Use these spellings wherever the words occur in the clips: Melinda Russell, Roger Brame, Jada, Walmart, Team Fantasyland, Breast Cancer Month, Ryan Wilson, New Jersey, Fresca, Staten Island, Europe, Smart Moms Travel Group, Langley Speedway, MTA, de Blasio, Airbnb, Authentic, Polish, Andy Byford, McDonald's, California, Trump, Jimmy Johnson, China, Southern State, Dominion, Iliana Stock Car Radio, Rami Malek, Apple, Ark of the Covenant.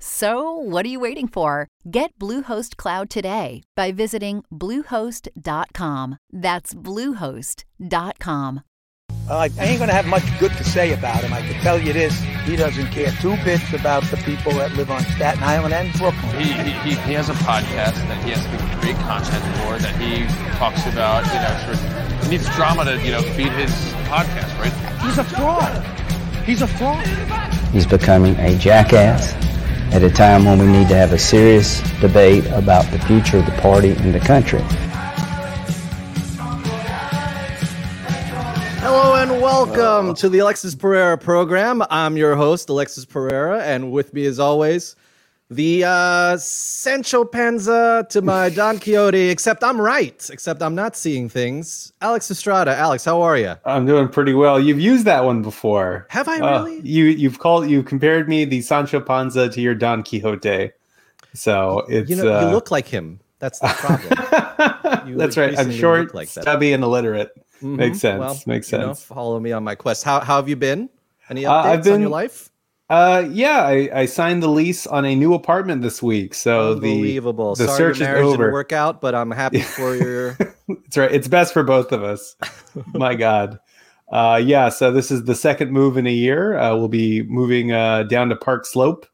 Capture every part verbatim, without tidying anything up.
So, what are you waiting for? Get Bluehost Cloud today by visiting Bluehost dot com. That's Bluehost dot com. Well, I ain't going to have much good to say about him. I can tell you this. He doesn't care two bits about the people that live on Staten Island and Brooklyn. He he, he has a podcast that he has to create content for, that he talks about, you know, sort of, he needs drama to, you know, feed his podcast, right? He's a fraud. He's a fraud. He's becoming a jackass at a time when we need to have a serious debate about the future of the party and the country. Hello and welcome to the Alexis Pereira program. I'm your host, Alexis Pereira, and with me as always, the uh, Sancho Panza to my Don Quixote, except I'm right, except I'm not seeing things. Alex Estrada. Alex, how are you? I'm doing pretty well. You've used that one before. Have I really? Uh, you, you've called, you compared me, the Sancho Panza, to your Don Quixote. So it's... You know, uh, you look like him. That's the problem. That's right. I'm short, like stubby, and illiterate. Mm-hmm. Makes sense. Well, Makes sense. You know, follow me on my quest. How how have you been? Any updates uh, I've been, on your life? Uh, yeah, I, I signed the lease on a new apartment this week. So unbelievable. The, the Sorry search your marriage is over. Didn't work out, but I'm happy for your. That's right. It's best for both of us. My God. Uh, yeah. So this is the second move in a year. Uh, we'll be moving uh, down to Park Slope,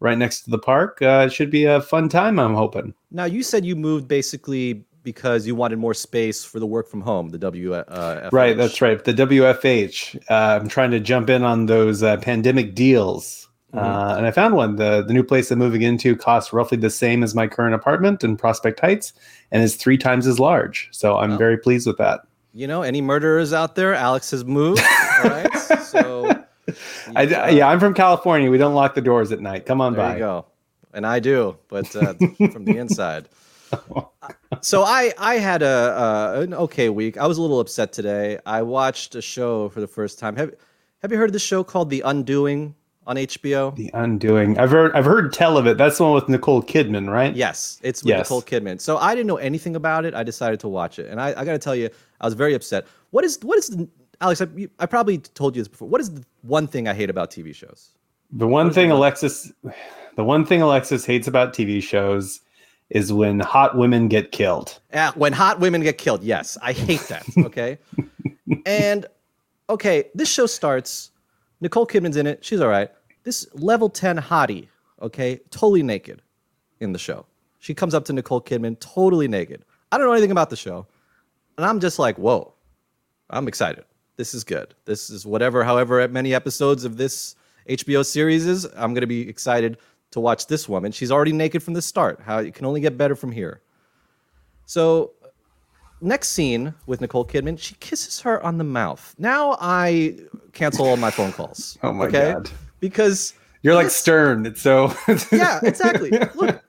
right next to the park. Uh, it should be a fun time, I'm hoping. Now, you said you moved basically because you wanted more space for the work from home, the W F H. Right, that's right. The W F H. Uh, I'm trying to jump in on those uh, pandemic deals. Mm-hmm. Uh, and I found one. The, the new place I'm moving into costs roughly the same as my current apartment in Prospect Heights and is three times as large. So I'm oh. very pleased with that. You know, any murderers out there? Alex has moved. All right. So, I, uh, yeah, I'm from California. We don't lock the doors at night. Come on there by. There you go. And I do, but uh, from the inside. So I, I had a uh, an okay week. I was a little upset today. I watched a show for the first time. Have Have you heard of this show called The Undoing on H B O? The Undoing. I've heard I've heard tell of it. That's the one with Nicole Kidman, right? Yes, it's with yes. Nicole Kidman. So I didn't know anything about it. I decided to watch it, and I, I got to tell you, I was very upset. What is what is the, Alex? I, I probably told you this before. What is the one thing I hate about T V shows? The one thing Alexis, the one thing Alexis hates about T V shows is when hot women get killed. Uh, when hot women get killed, yes. I hate that, okay? And, okay, this show starts. Nicole Kidman's in it. She's all right. This level ten hottie, okay, totally naked in the show. She comes up to Nicole Kidman totally naked. I don't know anything about the show. And I'm just like, whoa, I'm excited. This is good. This is whatever, however many episodes of this H B O series is, I'm going to be excited to watch this woman. She's already naked from the start. How it can only get better from here. So next scene with Nicole Kidman, she kisses her on the mouth. Now I cancel all my phone calls. Oh my okay? God. Because you're like Stern. It's so yeah, exactly. Look,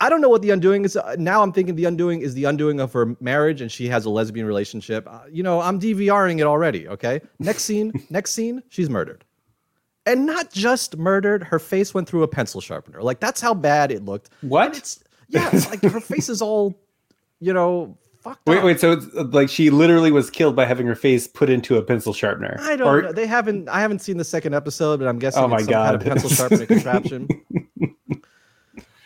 I don't know what The Undoing is. Now I'm thinking The Undoing is the undoing of her marriage and she has a lesbian relationship. Uh, you know, I'm DVRing it already. Okay. Next scene, next scene, she's murdered. And not just murdered, her face went through a pencil sharpener. Like, that's how bad it looked. What? And it's, yeah, it's like her face is all, you know, fucked wait, up. Wait, wait, so it's like she literally was killed by having her face put into a pencil sharpener. I don't or, know. They haven't, I haven't seen the second episode, but I'm guessing oh my it's some God. kind of pencil sharpener contraption.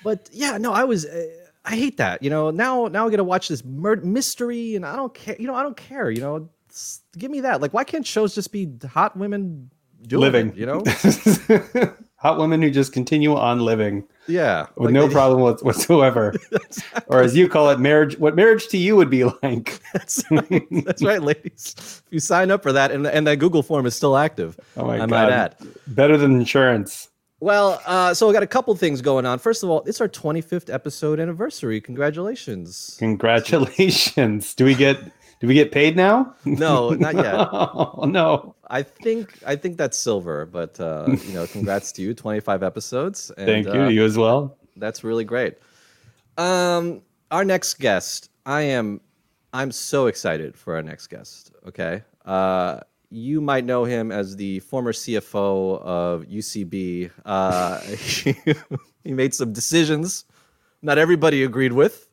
But yeah, no, I was, uh, I hate that. You know, now, now I got to watch this murder mystery and I don't care. You know, I don't care. You know, give me that. Like, why can't shows just be hot women doing living it, you know hot women who just continue on living yeah with like no they, problem whatsoever exactly. Or as you call it, marriage, what marriage to you would be like. That's right, that's right, ladies, if you sign up for that. And, and that Google form is still active. Oh my I God might add. Better than insurance. Well, uh, so we got a couple things going on. First of all, it's our twenty-fifth episode anniversary. Congratulations! Congratulations! Do we get do we get paid now? No, not yet. Oh, no, I think I think that's silver. But uh, you know, congrats to you, twenty-five episodes. And, Thank you. Uh, you as well. That's really great. Um, our next guest, I am, I'm so excited for our next guest. Okay. Uh, You might know him as the former C F O of U C B. Uh, he, he made some decisions not everybody agreed with,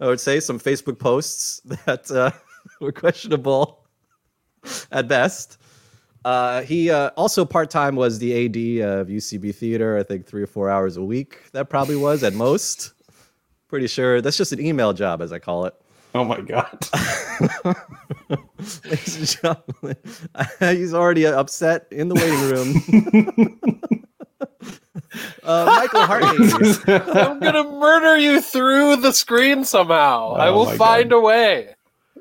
I would say. Some Facebook posts that uh, were questionable at best. Uh, he uh, also part-time was the A D of U C B Theater, I think three or four hours a week. That probably was at most. Pretty sure. That's just an email job, as I call it. Oh, my God. Ladies and gentlemen, he's already upset in the waiting room. uh, Michael Hartney. I'm going to murder you through the screen somehow. Oh, I will find God. a way.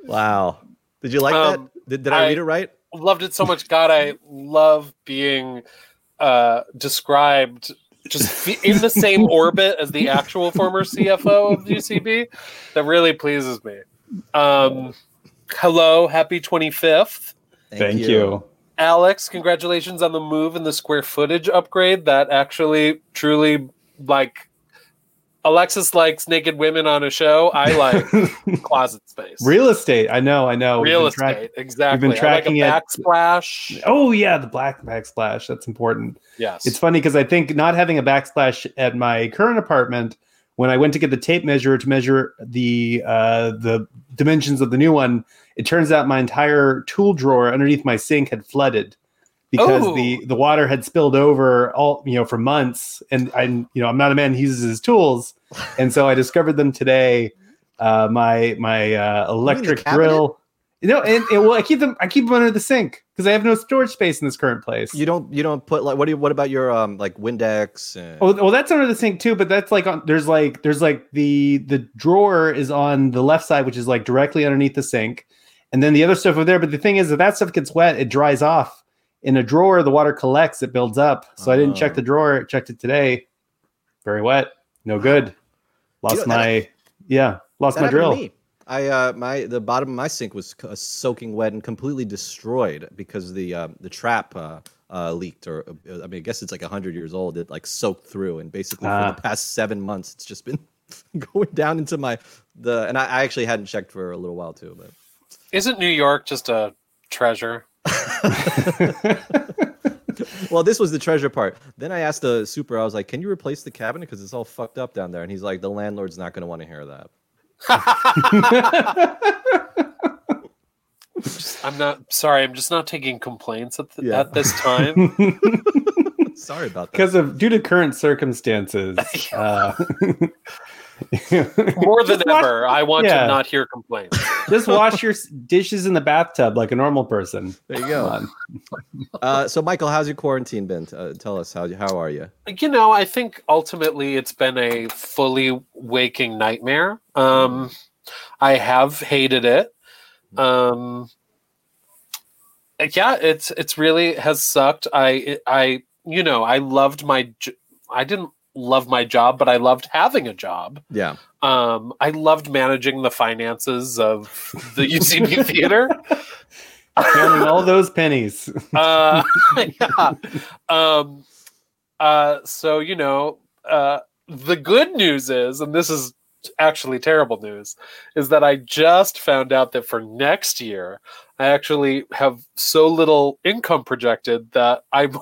Wow. Did you like um, that? Did, did I, I read it right? Loved it so much. God, I love being uh, described just in the same orbit as the actual former C F O of U C B. That really pleases me. Um, hello, happy twenty-fifth. Thank, Thank you. you. Alex, congratulations on the move and the square footage upgrade. That actually, truly, like, Alexis likes naked women on a show. I like closet space. Real estate. I know, I know. Real estate, track- exactly. We've been tracking I like a backsplash. It. Oh, yeah, the black backsplash. That's important. Yes. It's funny because I think not having a backsplash at my current apartment, when I went to get the tape measure to measure the uh, the dimensions of the new one, it turns out my entire tool drawer underneath my sink had flooded because oh. the, the water had spilled over all you know for months. And I'm you know I'm not a man who uses his tools, and so I discovered them today. Uh, my my uh, electric drill. You know, and, and well, I keep them. I keep them under the sink because I have no storage space in this current place. You don't. You don't put like. What do you? What about your um like Windex? And... Oh, well, that's under the sink too. But that's like on. There's like. There's like the the drawer is on the left side, which is like directly underneath the sink, and then the other stuff over there. But the thing is, if that stuff gets wet, it dries off. In a drawer, the water collects. It builds up. So uh-huh. I didn't check the drawer. Checked it today. Very wet. No good. Lost you know, my. That, yeah, lost my drill. I uh, my the bottom of my sink was uh, soaking wet and completely destroyed because the uh, the trap uh, uh, leaked, or uh, I mean I guess it's like a hundred years old. It like soaked through, and basically uh. for the past seven months, it's just been going down into my the. And I, I actually hadn't checked for a little while too. But isn't New York just a treasure? Well, this was the treasure part. Then I asked the super. I was like, "Can you replace the cabinet because it's all fucked up down there?" And he's like, "The landlord's not going to want to hear that." just, I'm not sorry. I'm just not taking complaints at, th- yeah. at this time. Sorry about that. Because of due to current circumstances, uh, more than just ever, wash, I want yeah. to not hear complaints. Just wash your dishes in the bathtub like a normal person. There you go. uh, so, Michael, how's your quarantine been? Uh, tell us how how are you? You know, I think ultimately it's been a fully waking nightmare. Um, I have hated it. Um, yeah, it's it's really has sucked. I I you know I loved my I didn't love my job, but I loved having a job. Yeah. Um, I loved managing the finances of the U C B Theater. Counting all those pennies. uh, yeah. Um. Uh. So you know, uh, the good news is, and this is actually terrible news, is that I just found out that for next year I actually have so little income projected that I'm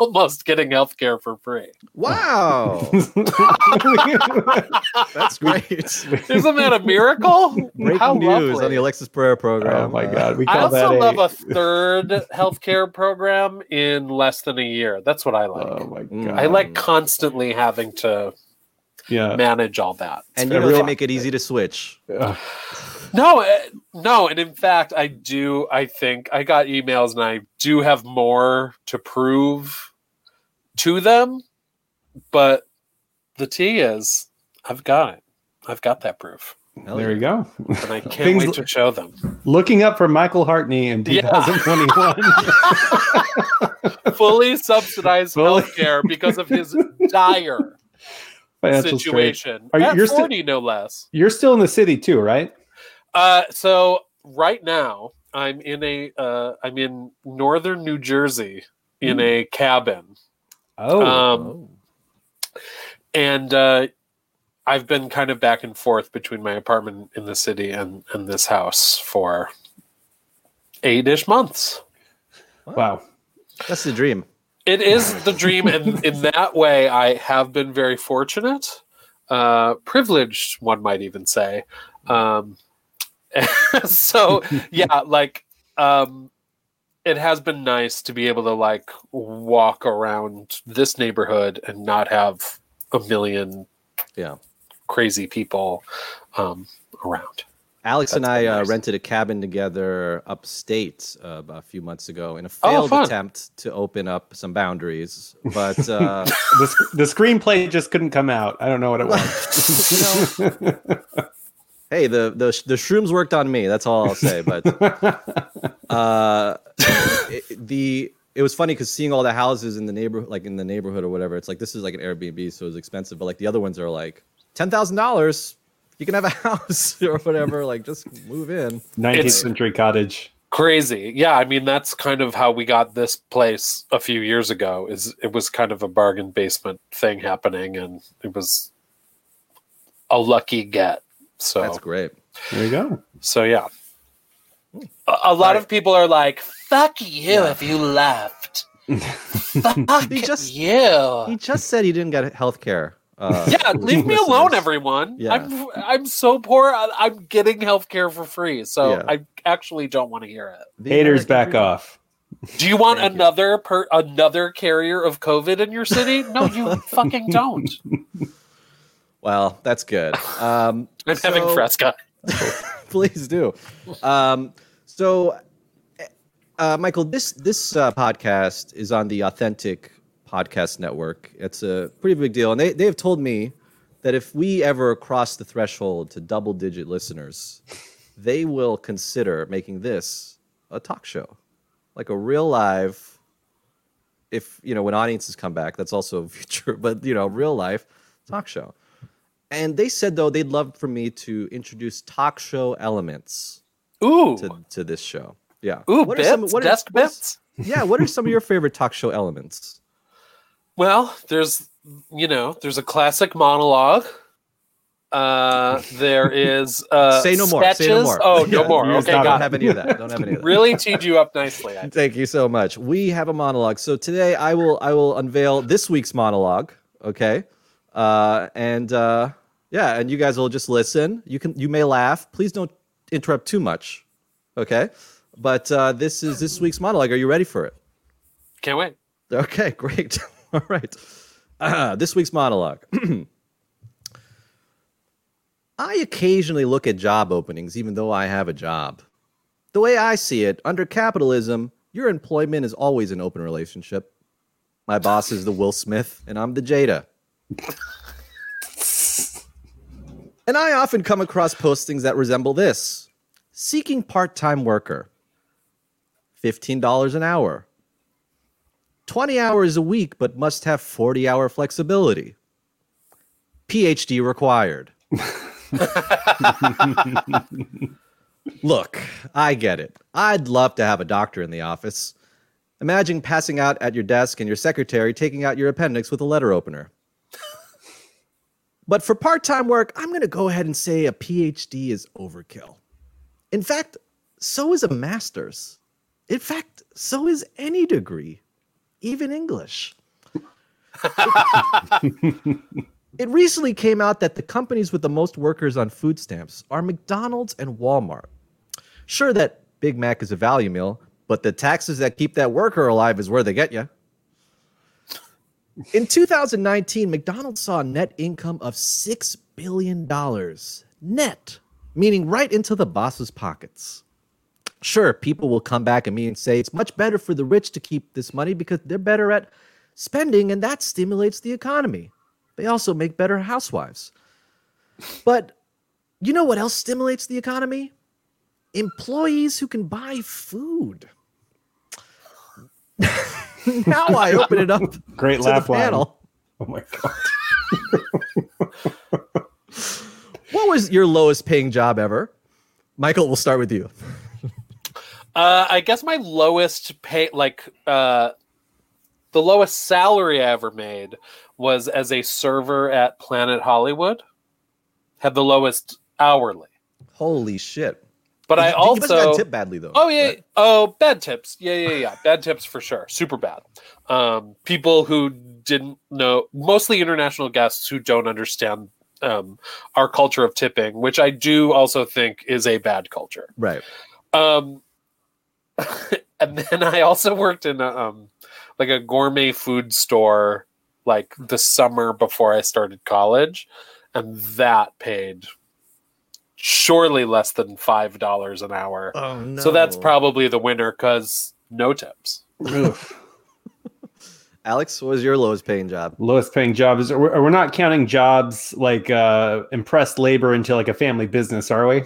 almost getting healthcare for free. Wow. That's great. Isn't that a miracle? Breaking How news lovely. On the Alexis Pereira program. Oh my God. We call I also that love a... a third healthcare program in less than a year. That's what I like. Oh my God. I like constantly having to Yeah. manage all that. It's and you know they make it easy to switch. Yeah. No, no. And in fact, I do, I think, I got emails and I do have more to prove to them. But the tea is, I've got it. I've got that proof. Hell there yeah. you go. And I can't Things, wait to show them. Looking up for Michael Hartney in twenty twenty-one. Yeah. Fully subsidized Fully. healthcare because of his dire financial situation. Are you, At you're forty, sti- no less. You're still in the city too, right? Uh, so right now I'm in a uh, I'm in northern New Jersey in mm. a cabin. Oh. Um, oh. And uh, I've been kind of back and forth between my apartment in the city and, and this house for eight-ish months. Wow. wow. That's the dream. It is the dream. And in that way, I have been very fortunate, uh, privileged, one might even say. Um, so, yeah, like, um, it has been nice to be able to, like, walk around this neighborhood and not have a million yeah. crazy people um, around. Alex That's and I nice. uh, rented a cabin together upstate uh, a few months ago in a failed oh, attempt to open up some boundaries, but uh, the, the screenplay just couldn't come out. I don't know what it was. You know, hey, the, the the shrooms worked on me. That's all I'll say. But uh, it, the. It was funny because seeing all the houses in the neighborhood, like in the neighborhood or whatever, it's like this is like an Airbnb, so it's expensive. But like the other ones are like ten thousand dollars, you can have a house or whatever. Like just move in. Nineteenth century cottage. Crazy, yeah. I mean, that's kind of how we got this place a few years ago. Is it was kind of a bargain basement thing happening, and it was a lucky get. So that's great. There you go. So yeah. A lot right. of people are like, fuck you yeah. if you left. Fuck he just, you. He just said he didn't get health care. Uh, yeah, leave me alone, everyone. Yeah. I'm I'm so poor. I'm getting health care for free. So yeah. I actually don't want to hear it. The Haters back freedom. Off. Do you want Thank another you. Per, another carrier of COVID in your city? No, you fucking don't. Well, that's good. Um, I'm so... having Fresca. Please do. Um, so, uh, Michael, this this uh, podcast is on the Authentic Podcast Network. It's a pretty big deal. And they, they have told me that if we ever cross the threshold to double-digit listeners, they will consider making this a talk show, like a real live, if, you know, when audiences come back, that's also a future, but, you know, real life talk show. And they said, though, they'd love for me to introduce talk show elements Ooh. To, to this show. Yeah. Ooh, what bits, are some, what desk are, bits? Yeah, what are some of your favorite talk show elements? Well, there's, you know, there's a classic monologue. Uh, there is uh, Say no more. Sketches. Say no more. Oh, no yeah, more. Okay, got don't it. Have any of that. Don't have any of that. Really teed you up nicely. I Thank you so much. We have a monologue. So today I will I will unveil this week's monologue, okay? Uh, and... Uh, Yeah, and you guys will just listen. You can, you may laugh. Please don't interrupt too much, okay? But uh, this is this week's monologue. Are you ready for it? Can't wait. Okay, great. All right. Uh, this week's monologue. I occasionally look at job openings, even though I have a job. The way I see it, under capitalism, your employment is always an open relationship. My boss is the Will Smith, and I'm the Jada. And I often come across postings that resemble this. Seeking part-time worker. fifteen dollars an hour. twenty hours a week, but must have forty-hour flexibility. P H D required. Look, I get it. I'd love to have a doctor in the office. Imagine passing out at your desk and your secretary taking out your appendix with a letter opener. But for part-time work, I'm going to go ahead and say a P H D is overkill. In fact, so is a master's. In fact, so is any degree, even English. It recently came out that the companies with the most workers on food stamps are McDonald's and Walmart. Sure, that Big Mac is a value meal, but the taxes that keep that worker alive is where they get you. In two thousand nineteen, McDonald's saw a net income of six billion dollars. Net, meaning right into the boss's pockets. Sure, people will come back at me and say it's much better for the rich to keep this money because they're better at spending and that stimulates the economy. They also make better housewives. But You know what else stimulates the economy? Employees who can buy food. Now I open it up. Great to laugh the panel. Oh my God. What was your lowest paying job ever? Michael, we'll start with you. Uh, I guess my lowest pay, like uh, the lowest salary I ever made was as a server at Planet Hollywood. Had the lowest hourly. Holy shit. But I also you got tipped badly though. Oh yeah. But... Oh, bad tips. Yeah, yeah, yeah. Bad tips for sure. Super bad. Um, people who didn't know, mostly international guests who don't understand um, our culture of tipping, which I do also think is a bad culture. Right. Um, and then I also worked in a, um, like a gourmet food store, like the summer before I started college, and that paid surely less than five dollars an hour. Oh no! So that's probably the winner because no tips. Alex, what was your lowest paying job? Lowest paying job is we're, we're not counting jobs like uh, impressed labor into like a family business, are we?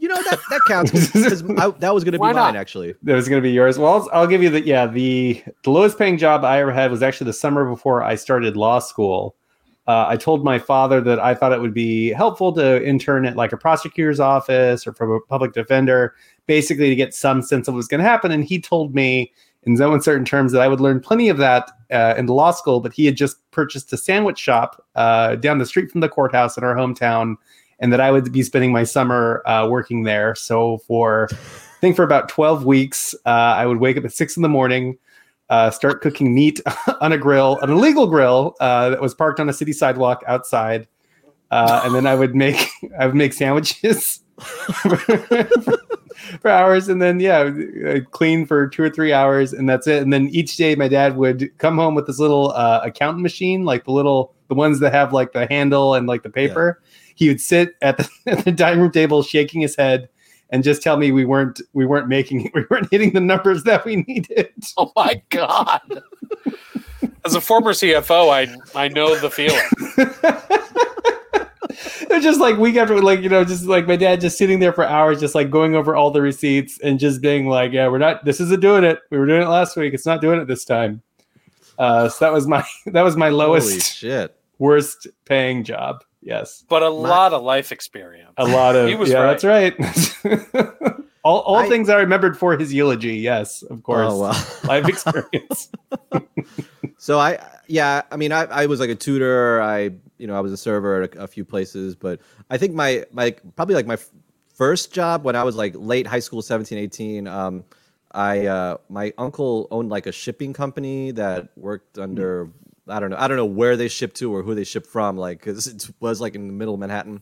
You know, that, that counts. Cause I, that was going to be Why mine, not? actually. That was going to be yours. Well, I'll, I'll give you the, yeah, the, the lowest paying job I ever had was actually the summer before I started law school. Uh, I told my father that I thought it would be helpful to intern at like a prosecutor's office or from a public defender, basically to get some sense of what was going to happen. And he told me in no uncertain terms that I would learn plenty of that uh, in law school, but he had just purchased a sandwich shop uh, down the street from the courthouse in our hometown, and that I would be spending my summer uh, working there. So for, I think for about twelve weeks, uh, I would wake up at six in the morning, uh, start cooking meat on a grill, an illegal grill uh, that was parked on a city sidewalk outside. Uh, and then I would make, I would make sandwiches for, for hours. And then, yeah, I'd clean for two or three hours and that's it. And then each day my dad would come home with this little uh, accountant machine, like the little, the ones that have like the handle and like the paper. Yeah. He would sit at the, at the dining room table, shaking his head, and just tell me we weren't we weren't making it. We weren't hitting the numbers that we needed. Oh my God! As a former C F O, I I know the feeling. They're just like week after, like you know, just like my dad just sitting there for hours, just like going over all the receipts and just being like, "Yeah, we're not. This isn't doing it. We were doing it last week. It's not doing it this time." Uh, so that was my that was my lowest, Holy shit. worst paying job. Yes. But a My, lot of life experience. A lot of, he was yeah, right. That's right. all all I, things I remembered for his eulogy. Yes, of course. Oh, well. Life experience. So I, yeah, I mean, I, I was like a tutor. I, you know, I was a server at a, a few places, but I think my, my, probably like my f- first job when I was like late high school, seventeen, eighteen, um, I, uh, my uncle owned like a shipping company that worked under mm-hmm. I don't know. I don't know where they shipped to or who they shipped from, like, because it was like in the middle of Manhattan.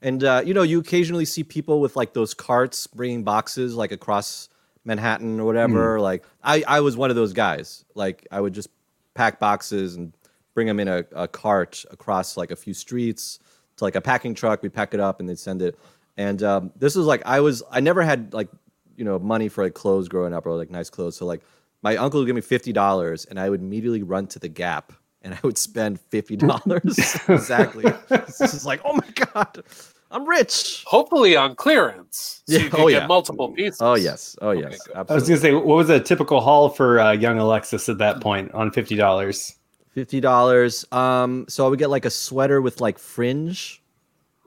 And, uh, you know, you occasionally see people with like those carts bringing boxes like across Manhattan or whatever. Mm. Like, I, I was one of those guys. Like, I would just pack boxes and bring them in a, a cart across like a few streets to like a packing truck. We'd pack it up and they'd send it. And um, this was like, I was, I never had like, you know, money for like clothes growing up or like nice clothes. So, like, my uncle would give me fifty dollars and I would immediately run to the Gap. And I would spend fifty dollars. Exactly. It's just like, oh my God, I'm rich. Hopefully on clearance. So yeah. you can oh, get yeah. multiple pieces. Oh, yes. Oh, yes. Okay, I was going to say, what was a typical haul for uh, young Alexis at that point on fifty dollars? fifty dollars. Um, so I would get like a sweater with like fringe,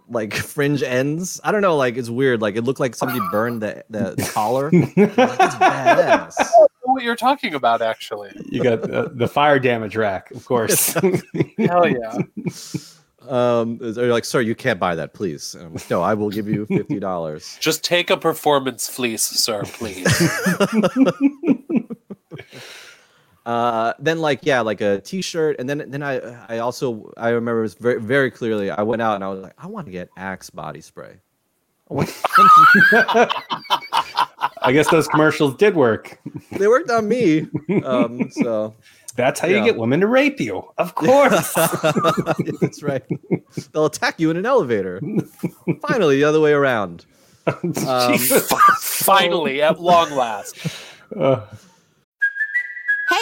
like fringe ends. I don't know. Like, it's weird. Like, it looked like somebody burned the, the collar. Like, it's badass. What you're talking about, actually. You got the, the fire damage rack, of course. Hell yeah. Um, they're like, sir, you can't buy that, please. Um, no, I will give you fifty dollars. Just take a performance fleece, sir, please. uh, then like, yeah, like a t-shirt. And then then I I also, I remember it was very, very clearly, I went out and I was like, I want to get Axe body spray. I guess those commercials did work. They worked on me. Um, so that's how you, you know. get women to rape you. Of course. That's right. They'll attack you in an elevator. Finally, the other way around. Um, Finally, at long last. Uh. Hey,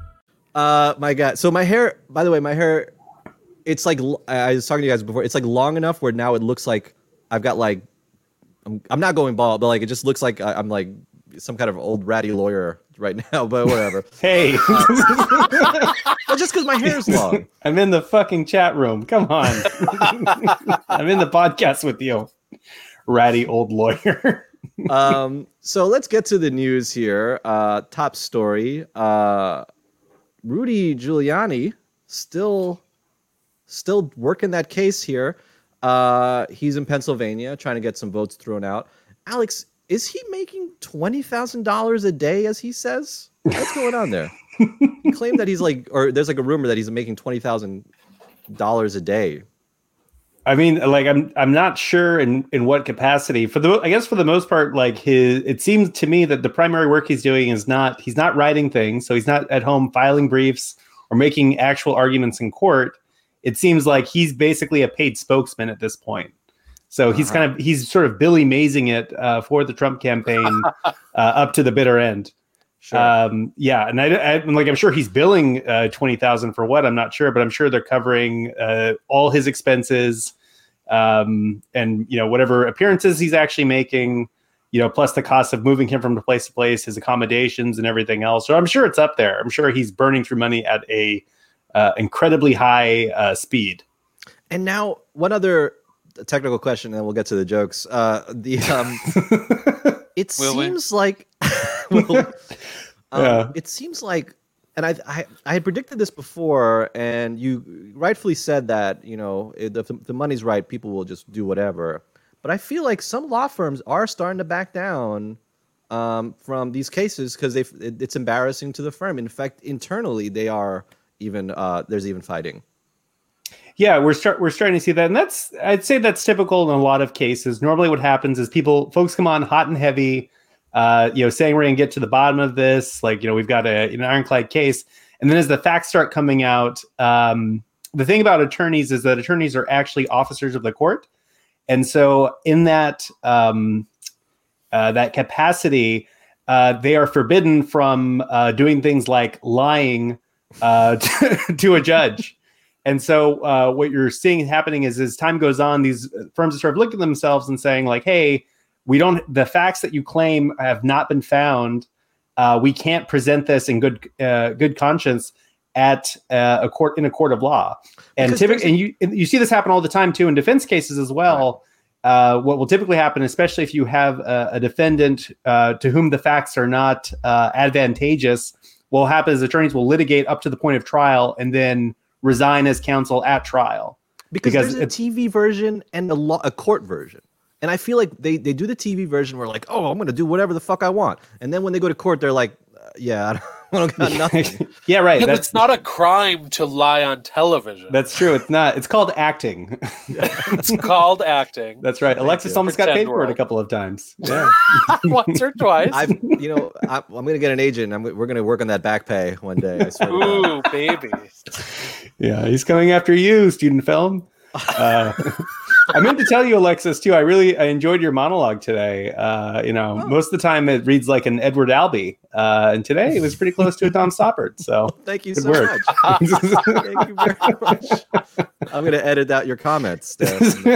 Uh, my God. So my hair, by the way, my hair, it's like, I was talking to you guys before, it's like long enough where now it looks like I've got like, I'm, I'm not going bald, but like, it just looks like I'm like some kind of old ratty lawyer right now, but whatever. Hey. Well, just because my hair's long. I'm in the fucking chat room. Come on. I'm in the podcast with you, ratty old lawyer. um, so let's get to the news here. Uh, top story. Uh, Rudy Giuliani still still working that case here. Uh, he's in Pennsylvania trying to get some votes thrown out. Alex, is he making twenty thousand dollars a day, as he says? What's going on there? He claimed that he's like, or there's like a rumor that he's making twenty thousand dollars a day. I mean, like, I'm I'm not sure in, in what capacity. For the I guess for the most part, like his, it seems to me that the primary work he's doing is not he's not writing things, so he's not at home filing briefs or making actual arguments in court. It seems like he's basically a paid spokesman at this point. So uh-huh. he's kind of he's sort of Billy Mays-ing it uh, for the Trump campaign uh, up to the bitter end. Sure. Um, yeah, and I, I'm like I'm sure he's billing uh, twenty thousand for what I'm not sure, but I'm sure they're covering uh, all his expenses um, and you know whatever appearances he's actually making, you know, plus the cost of moving him from place to place, his accommodations and everything else. So I'm sure it's up there. I'm sure he's burning through money at a uh, incredibly high uh, speed. And now, one other technical question, and then we'll get to the jokes. Uh, the um, it Will seems we? like. Well, um, yeah. It seems like, and I, I I had predicted this before, and you rightfully said that, you know, if the, if the money's right, people will just do whatever. But I feel like some law firms are starting to back down um, from these cases because it, it's embarrassing to the firm. In fact, internally, they are even uh, there's even fighting. Yeah, we're start we're starting to see that, and that's I'd say that's typical in a lot of cases. Normally, what happens is people folks come on hot and heavy. Uh, you know, saying we're going to get to the bottom of this, like, you know, we've got a, an ironclad case. And then as the facts start coming out, um, the thing about attorneys is that attorneys are actually officers of the court. And so in that, um, uh, that capacity, uh, they are forbidden from uh, doing things like lying uh, to, to a judge. And so uh, what you're seeing happening is as time goes on, these firms are sort of looking at themselves and saying like, hey, we don't, the facts that you claim have not been found. Uh, we can't present this in good, uh, good conscience at uh, a court in a court of law. And typically, and you, you see this happen all the time too in defense cases as well. Right. Uh, what will typically happen, especially if you have a, a defendant uh, to whom the facts are not uh, advantageous, what will happen is attorneys will litigate up to the point of trial and then resign as counsel at trial. Because, because there's a T V version and a, law, a court version. And I feel like they, they do the T V version where like, oh, I'm going to do whatever the fuck I want. And then when they go to court, they're like, uh, yeah, I don't, I don't got nothing. Yeah, right. That's, it's not a crime to lie on television. That's true. It's not. It's called acting. It's called acting. That's right. Thank Alexis you. Almost Pretend got paid for it a couple of times. Yeah. Once or twice. I've, you know, I, I'm going to get an agent. I'm, we're going to work on that back pay one day. I swear. Ooh, baby. Yeah, he's coming after you, student film. Uh, I meant to tell you, Alexis, too. I really I enjoyed your monologue today. Uh, you know, oh. Most of the time it reads like an Edward Albee, uh, and today it was pretty close to a Don Stoppard. So thank you so work. much. Thank you very much. I'm going to edit out your comments, Steph. He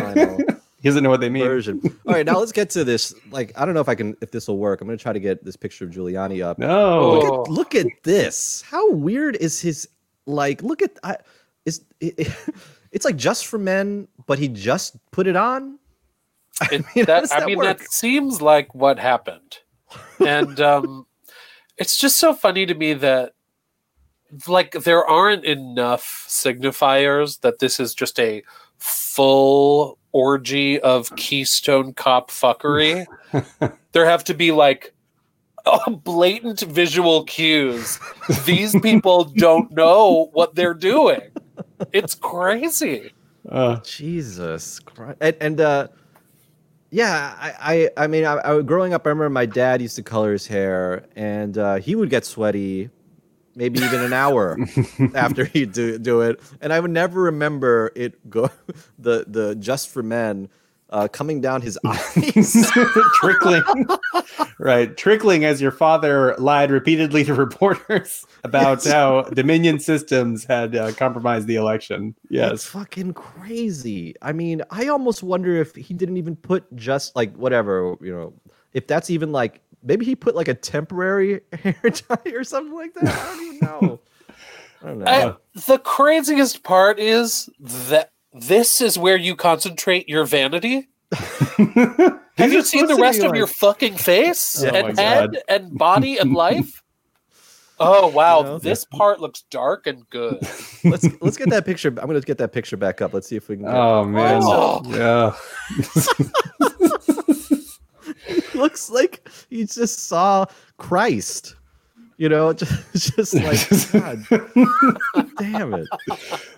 doesn't know what they mean. Version. All right, now let's get to this. Like, I don't know if I can, if this will work. I'm going to try to get this picture of Giuliani up. No, look at, look at this. How weird is his? Like, look at I is. It, it, It's like Just For Men, but he just put it on. I mean, it, that, that, I mean that seems like what happened. And um, it's just so funny to me that like there aren't enough signifiers that this is just a full orgy of Keystone Cop fuckery. There have to be like blatant visual cues. These people don't know what they're doing. It's crazy. Uh, Jesus Christ. And, and uh, yeah, I, I, I mean, I, I, growing up, I remember my dad used to color his hair, and uh, he would get sweaty maybe even an hour after he'd do, do it. And I would never remember it go the, the Just For Men uh, coming down his eyes. Trickling. Right. Trickling, as your father lied repeatedly to reporters about yes. how Dominion Systems had uh, compromised the election. Yes. That's fucking crazy. I mean, I almost wonder if he didn't even put just like whatever, you know, if that's even like, maybe he put like a temporary hair dye or something like that. I don't even know. I don't know. I, the craziest part is that this is where you concentrate your vanity. Have you seen the rest of like... your fucking face oh and head and body and life? Oh wow, you know? This part looks dark and good. Let's let's get that picture. I'm gonna get that picture back up. Let's see if we can. Get oh it. Man, oh. yeah. He looks like he just saw Christ, you know, just, just like, God, damn it.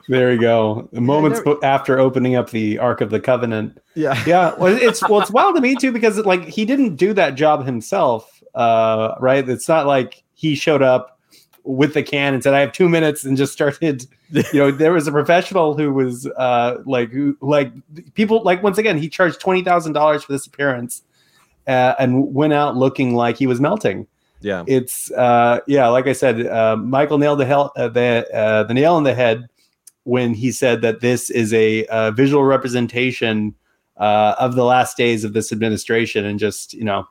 There you go. The moments never... after opening up the Ark of the Covenant. Yeah. Yeah. Well, it's, well, it's wild to me too, because it, like, he didn't do that job himself. Uh, right. It's not like he showed up with the can and said, I have two minutes and just started, you know, there was a professional who was uh, like, who, like people like, once again, he charged twenty thousand dollars for this appearance. Uh, and went out looking like he was melting. Yeah, it's uh, yeah. Like I said, uh, Michael nailed the hell uh, the uh, the nail on the head when he said that this is a uh, visual representation uh, of the last days of this administration and just you know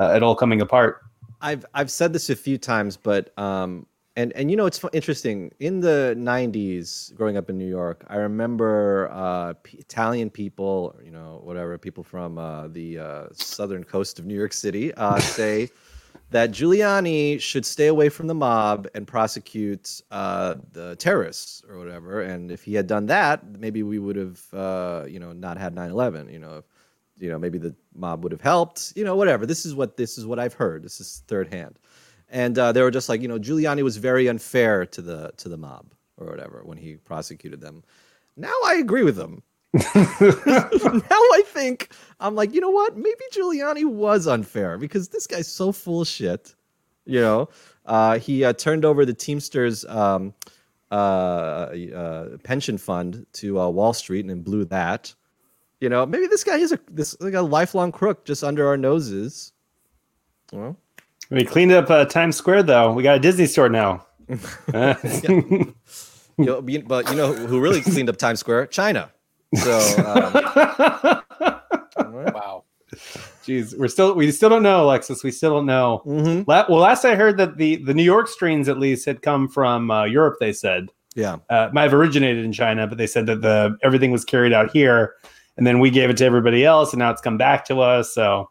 uh, it all coming apart. I've I've said this a few times, but um, and and you know it's interesting. In the nineties, growing up in New York, I remember uh, P- Italian people, you know, whatever people from uh, the uh, southern coast of New York City uh, say that Giuliani should stay away from the mob and prosecute uh, the terrorists or whatever. And if he had done that, maybe we would have, uh, you know, not had nine eleven. You know, if, you know, maybe the mob would have helped. You know, whatever. This is what this is what I've heard. This is third hand. And uh, they were just like, you know, Giuliani was very unfair to the to the mob or whatever when he prosecuted them. Now I agree with them. Now I think I'm like, you know what? Maybe Giuliani was unfair because this guy's so full of shit. You know, uh, he uh, turned over the Teamsters um, uh, uh, pension fund to uh, Wall Street and then blew that. You know, maybe this guy is a this like a lifelong crook just under our noses. Well. We cleaned up uh, Times Square, though. We got a Disney store now. Uh. you know, but you know who really cleaned up Times Square? China. So, um, wow. Jeez, we're still we still don't know, Alexis. We still don't know. Mm-hmm. La- well, last I heard that the, the New York streams, at least, had come from uh, Europe. They said, yeah, uh, might have originated in China, but they said that the everything was carried out here, and then we gave it to everybody else, and now it's come back to us. So.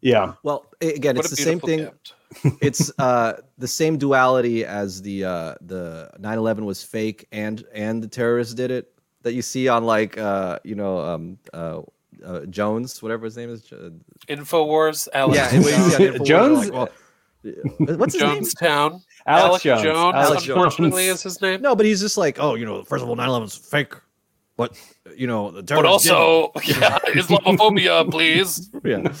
Yeah. Well, again, what it's the same thing. It's uh, the same duality as the uh, the nine eleven was fake and and the terrorists did it that you see on like uh, you know um, uh, uh, Jones, whatever his name is, uh, Infowars. Alex yeah, Infowars. Jones. Like, well, what's his Jones name? Town. Alex, Alex Jones. Jones. Alex unfortunately, Jones. Is his name. No, but he's just like, oh, you know, first of all, nine eleven was fake. But, you know, the but also, didn't. Yeah, Islamophobia, please. Yeah.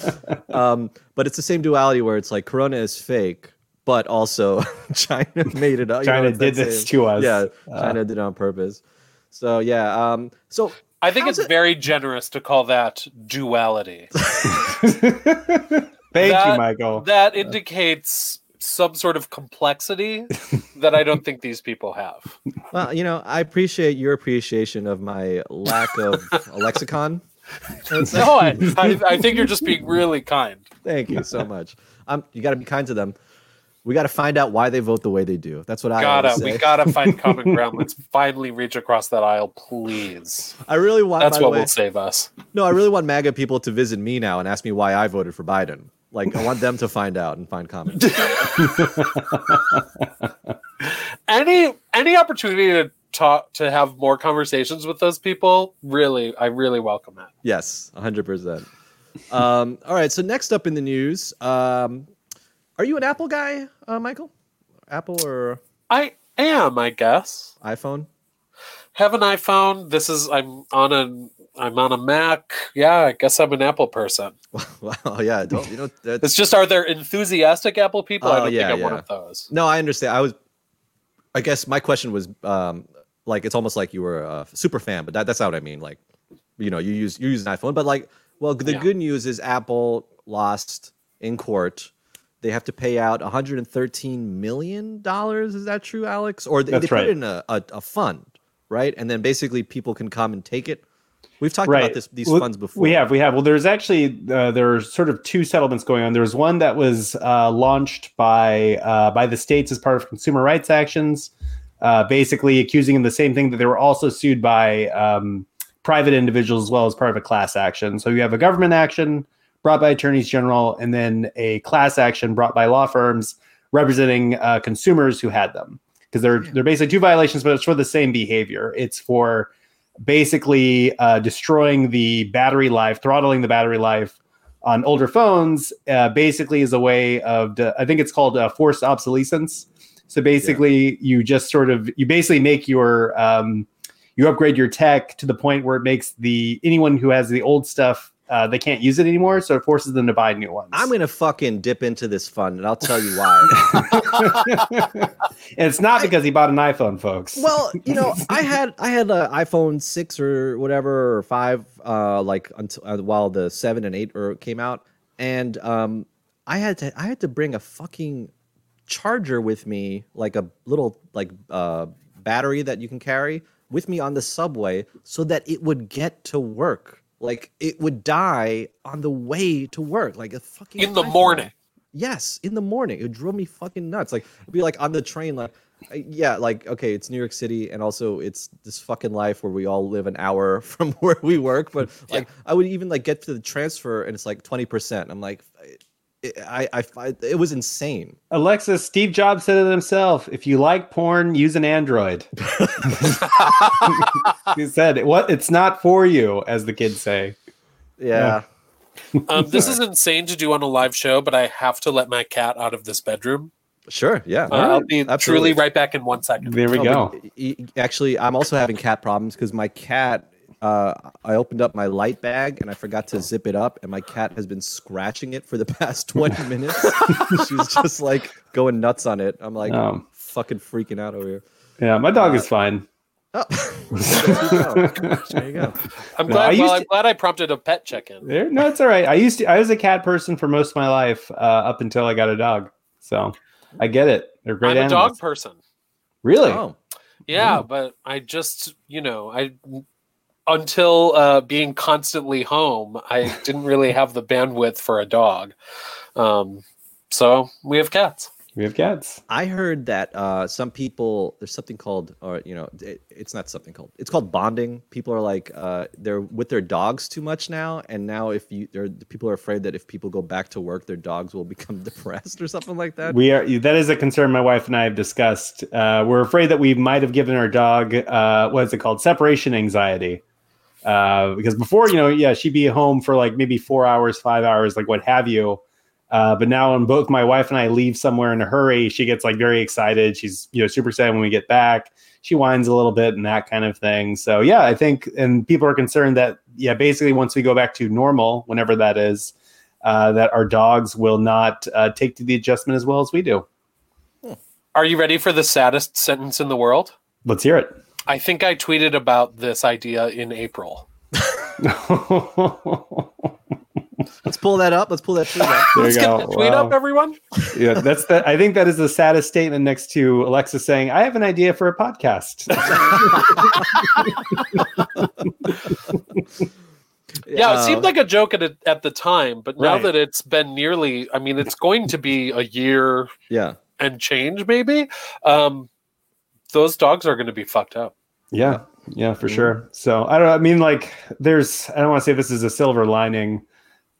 Um, but it's the same duality where it's like Corona is fake, but also China made it up. China you know, did this same. To us. Yeah, uh, China did it on purpose. So, yeah. Um, so I think it's it? very generous to call that duality. Thank that, you, Michael. That uh, indicates some sort of complexity that I don't think these people have. Well, you know, I appreciate your appreciation of my lack of a lexicon. No, I, I, I think you're just being really kind. Thank you so much. Um, you got to be kind to them. We got to find out why they vote the way they do. That's what I gotta. Say. We gotta find common ground. Let's finally reach across that aisle, please. I really want. That's what way, will save us. No, I really want MAGA people to visit me now and ask me why I voted for Biden. Like, I want them to find out and find comments. any any opportunity to talk to have more conversations with those people, really, I really welcome that. Yes, one hundred percent. Um, all right, so next up in the news, um, Are you an Apple guy, uh, Michael? Apple or I am, I guess. iPhone. Have an iPhone. This is I'm on a I'm on a Mac. Yeah, I guess I'm an Apple person. Wow. Yeah. Don't you know? That's... It's just are there enthusiastic Apple people? Uh, I don't yeah, think I'm yeah. one of those. No, I understand. I was. I guess my question was um, like it's almost like you were a super fan, but that, that's not what I mean. Like, you know, you use you use an iPhone, but like, well, the yeah. good news is Apple lost in court. They have to pay out one hundred thirteen million dollars. Is that true, Alex? Or they, they put right. it in a, a, a fund, right? And then basically people can come and take it. We've talked right. about this, these well, funds before. We have, we have. Well, there's actually, uh, there are sort of two settlements going on. There was one that was uh, launched by uh, by the states as part of consumer rights actions, uh, basically accusing them the same thing that they were also sued by um, private individuals as well as part of a class action. So you have a government action brought by attorneys general, and then a class action brought by law firms representing uh, consumers who had them. Because they're, yeah. they're basically two violations, but it's for the same behavior. It's for basically uh, destroying the battery life, throttling the battery life on older phones, uh, basically is a way of, de- I think it's called uh, forced obsolescence. So basically yeah. you just sort of, you basically make your, um, you upgrade your tech to the point where it makes the anyone who has the old stuff Uh, they can't use it anymore, so it forces them to buy new ones. I'm going to fucking dip into this fund, and I'll tell you why. And it's not because he bought an iPhone, folks. Well, you know, I had I had an iPhone six or whatever, or five, uh, like until uh, while the seven and eight or came out, and um, I had to I had to bring a fucking charger with me, like a little like uh, battery that you can carry with me on the subway, so that it would get to work. Like it would die on the way to work, like a fucking in the iPhone. morning. Yes, in the morning, it drove me fucking nuts. Like I'd be like on the train, like yeah, like okay, it's New York City, and also it's this fucking life where we all live an hour from where we work. But like yeah. I would even like get to the transfer, and it's like twenty percent. I'm like, it, I, I, I, it was insane. Alexis, Steve Jobs said it himself. If you like porn, use an Android. He said, "What? It's not for you," as the kids say. Yeah. um, this is insane to do on a live show, but I have to let my cat out of this bedroom. Sure. Yeah. Uh, I'll be Absolutely. truly right back in one second. There we oh, go. But, actually, I'm also having cat problems because my cat. Uh, I opened up my light bag and I forgot to zip it up, and my cat has been scratching it for the past twenty minutes. She's just like going nuts on it. I'm like um, fucking freaking out over here. Yeah, my dog uh, is fine. Oh. There, there you go. I'm no, glad. I well, to, I'm glad I prompted a pet check-in. There, no, it's all right. I used to. I was a cat person for most of my life uh, up until I got a dog. So I get it. They're great. I'm animals. a dog person. Really? Oh. Yeah, mm. but I just you know I. Until uh, being constantly home, I didn't really have the bandwidth for a dog. Um, so we have cats. We have cats. I heard that uh, some people, there's something called, or you know, it, it's not something called, it's called bonding. People are like, uh, they're with their dogs too much now. And now if you, they're, people are afraid that if people go back to work, their dogs will become depressed or something like that. We are, that is a concern my wife and I have discussed. Uh, we're afraid that we might have given our dog, uh, what is it called? Separation anxiety. Uh, because before, you know, yeah, she'd be home for like maybe four hours, five hours, like what have you. Uh, but now when both my wife and I leave somewhere in a hurry, she gets like very excited. She's, you know, super sad when we get back. She whines a little bit and that kind of thing. So, yeah, I think and people are concerned that, yeah, basically once we go back to normal, whenever that is, uh, that our dogs will not uh, take to the adjustment as well as we do. Are you ready for the saddest sentence in the world? Let's hear it. I think I tweeted about this idea in April. Let's pull that up. Let's pull that tweet up. There Let's you go. Get the tweet wow. up, everyone. Yeah, that's that. I think that is the saddest statement next to Alexa saying, "I have an idea for a podcast." Yeah, it seemed like a joke at at the time, but now right. that it's been nearly, I mean, it's going to be a year, yeah. and change maybe. Um, those dogs are going to be fucked up. Yeah. Yeah, for mm-hmm. sure. So I don't know. I mean, like there's, I don't want to say this is a silver lining,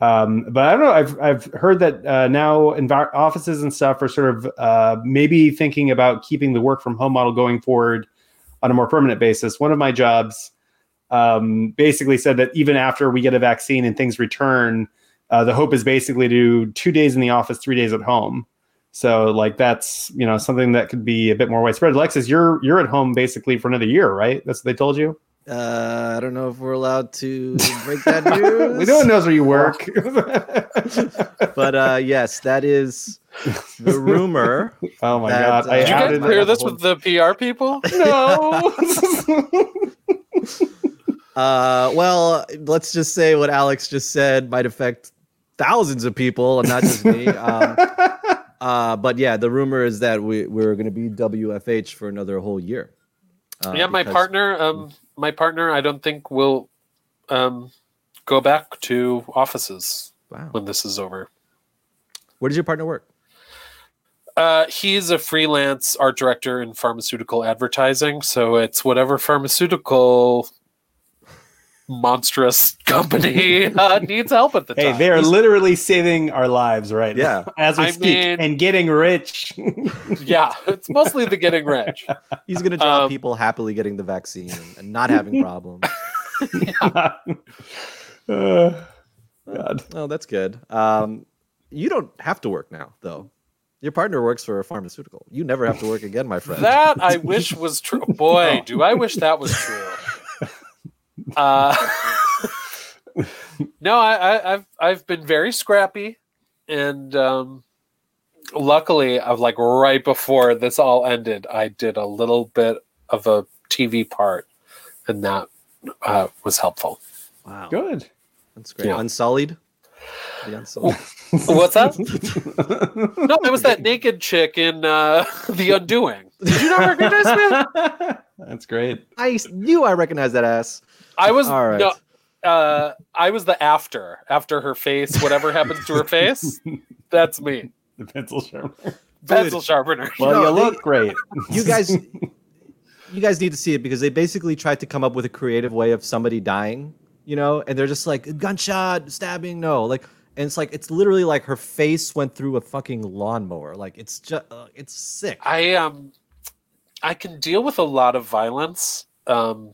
um, but I don't know. I've, I've heard that uh, now env- offices and stuff are sort of uh, maybe thinking about keeping the work from home model going forward on a more permanent basis. One of my jobs um, basically said that even after we get a vaccine and things return, uh, the hope is basically to do two days in the office, three days at home. So like that's, you know, something that could be a bit more widespread. Alexis, you're you're at home basically for another year, right? That's what they told you? Uh, I don't know if we're allowed to break that news. We don't know where you work. But uh, yes, that is the rumor. Oh my that, God. Uh, Did you guys clear this whole... with the P R people? No. uh, well, let's just say what Alex just said might affect thousands of people and not just me. Um, uh, but yeah, the rumor is that we, we're going to be W F H for another whole year. Uh, yeah, my partner, um, my partner, I don't think will um, go back to offices wow. when this is over. Where does your partner work? Uh, he's a freelance art director in pharmaceutical advertising, so it's whatever pharmaceutical monstrous company uh, needs help at the hey, time. Hey, they are literally saving our lives right yeah. now as we I speak mean, and getting rich. Yeah, it's mostly the getting rich. He's going to draw um, people happily getting the vaccine and not having problems. Yeah. uh, God. Oh, that's good. Um, you don't have to work now, though. Your partner works for a pharmaceutical. You never have to work again, my friend. That I wish was true. Boy, no. do I wish that was true. Uh, no, I, I, I've I've been very scrappy, and um, luckily, I've like right before this all ended, I did a little bit of a T V part, and that uh, was helpful. Wow, good, that's great. Yeah. Unsullied. The Unsullied. What's that? No, it was that naked chick in uh, The Undoing. Did you not recognize me? That's great. I knew I recognized that ass. I was All right. no, uh, I was the after after her face. Whatever happens to her face, that's me. The pencil sharpener. Pencil Dude. sharpener. Well, no, you they, look great. You guys, you guys need to see it because they basically tried to come up with a creative way of somebody dying. You know, and they're just like gunshot, stabbing. No, like, and it's like it's literally like her face went through a fucking lawnmower. Like it's just, uh, it's sick. I um, I can deal with a lot of violence. Um.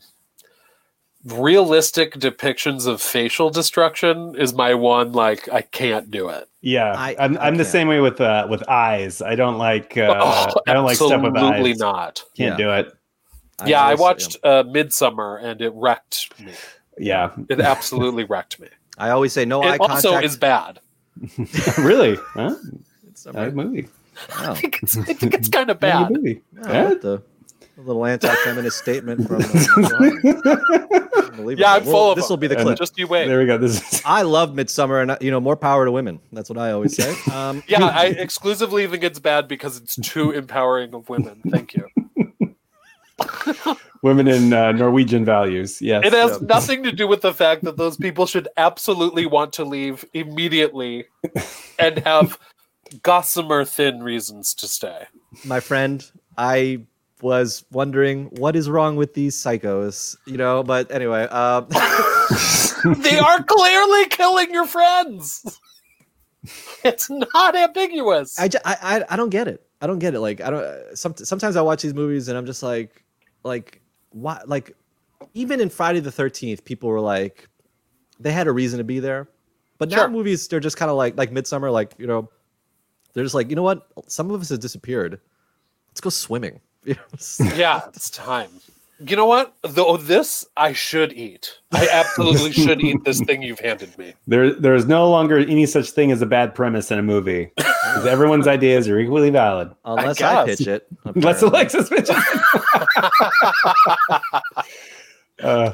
Realistic depictions of facial destruction is my one, like, I can't do it. Yeah, I, I'm, I'm I the same way with uh, with eyes. I don't like uh, oh, I don't like stuff with eyes. Absolutely not. Can't yeah. do it. I yeah, always, I watched yeah. uh, Midsommar and it wrecked me. Yeah, it absolutely wrecked me. I always say no it eye contact. It also is bad. Really? Huh? It's a bad movie. Wow. I think it's, I think it's kind of bad. Movie. Yeah, yeah. A little anti-feminist statement from. Uh, yeah, I'm full we'll, of. This will be the clip. Just you wait. There we go. This is... I love Midsommar, and you know, more power to women. That's what I always say. Um, yeah, I exclusively think it's bad because it's too empowering of women. Thank you. Women in uh, Norwegian values. Yes, it has yep. nothing to do with the fact that those people should absolutely want to leave immediately, and have gossamer thin reasons to stay. My friend, I. was wondering what is wrong with these psychos, you know, but anyway, uh... they are clearly killing your friends. It's not ambiguous. I, just, I, I, I don't get it. I don't get it. Like, I don't, some, sometimes I watch these movies and I'm just like, like, why? Like even in Friday the thirteenth, people were like, they had a reason to be there, but now sure. movies, they're just kind of like, like Midsommar, like, you know, they're just like, you know what? Some of us have disappeared. Let's go swimming. Yeah, it's time. You know what? Though this I should eat. I absolutely should eat this thing you've handed me. There, there is no longer any such thing as a bad premise in a movie. Everyone's ideas are equally valid, unless I, I pitch it. Apparently. Unless Alexis pitches it. uh,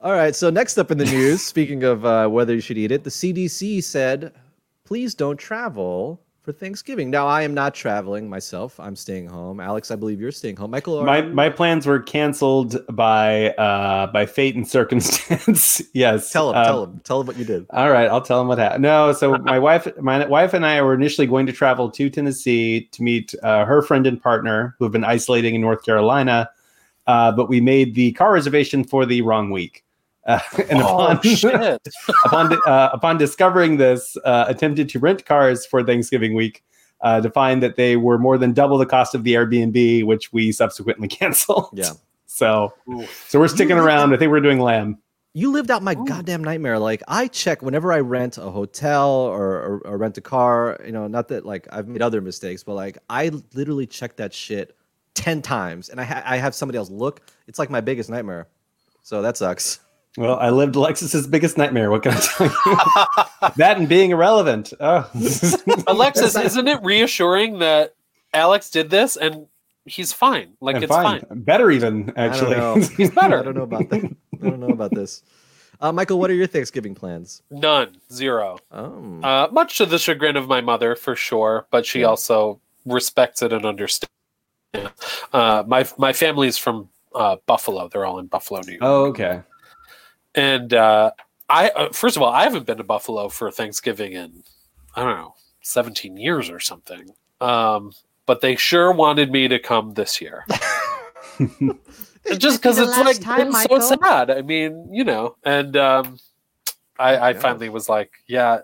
All right. So next up in the news, speaking of uh, whether you should eat it, the C D C said, "Please don't travel." For Thanksgiving. Now, I am not traveling myself. I'm staying home. Alex, I believe you're staying home. Michael, my you... my plans were canceled by uh, by fate and circumstance. Yes. Tell him. Um, tell him. Tell him what you did. All right, I'll tell him what happened. No. So my wife, my wife and I were initially going to travel to Tennessee to meet uh, her friend and partner who have been isolating in North Carolina, uh, but we made the car reservation for the wrong week. Uh, and oh, upon shit. upon uh, upon discovering this, uh, attempted to rent cars for Thanksgiving week uh, to find that they were more than double the cost of the Airbnb, which we subsequently canceled. Yeah. So, Ooh. so we're sticking around. I think we're doing lamb. You lived out my Ooh. goddamn nightmare. Like, I check whenever I rent a hotel or, or, or rent a car, you know, not that like I've made other mistakes, but like I literally check that shit ten times and I, ha- I have somebody else look. It's like my biggest nightmare. So that sucks. Well, I lived Alexis's biggest nightmare. What can I tell you? That and being irrelevant. Oh. Alexis, isn't it reassuring that Alex did this and he's fine? Like, and it's fine. fine. Better even, actually. I don't know. He's better. I don't know about that. I don't know about this. Uh, Michael, what are your Thanksgiving plans? None. Zero. Oh. Uh, much to the chagrin of my mother, for sure, but she yeah. also respects it and understands. Uh, my my family's from uh, Buffalo. They're all in Buffalo, New York. Oh, okay. And uh, I uh, first of all, I haven't been to Buffalo for Thanksgiving in, I don't know, seventeen years or something. Um, but they sure wanted me to come this year. Just because it's like time, it's so sad. I mean, you know, and um, I, I finally was like, yeah,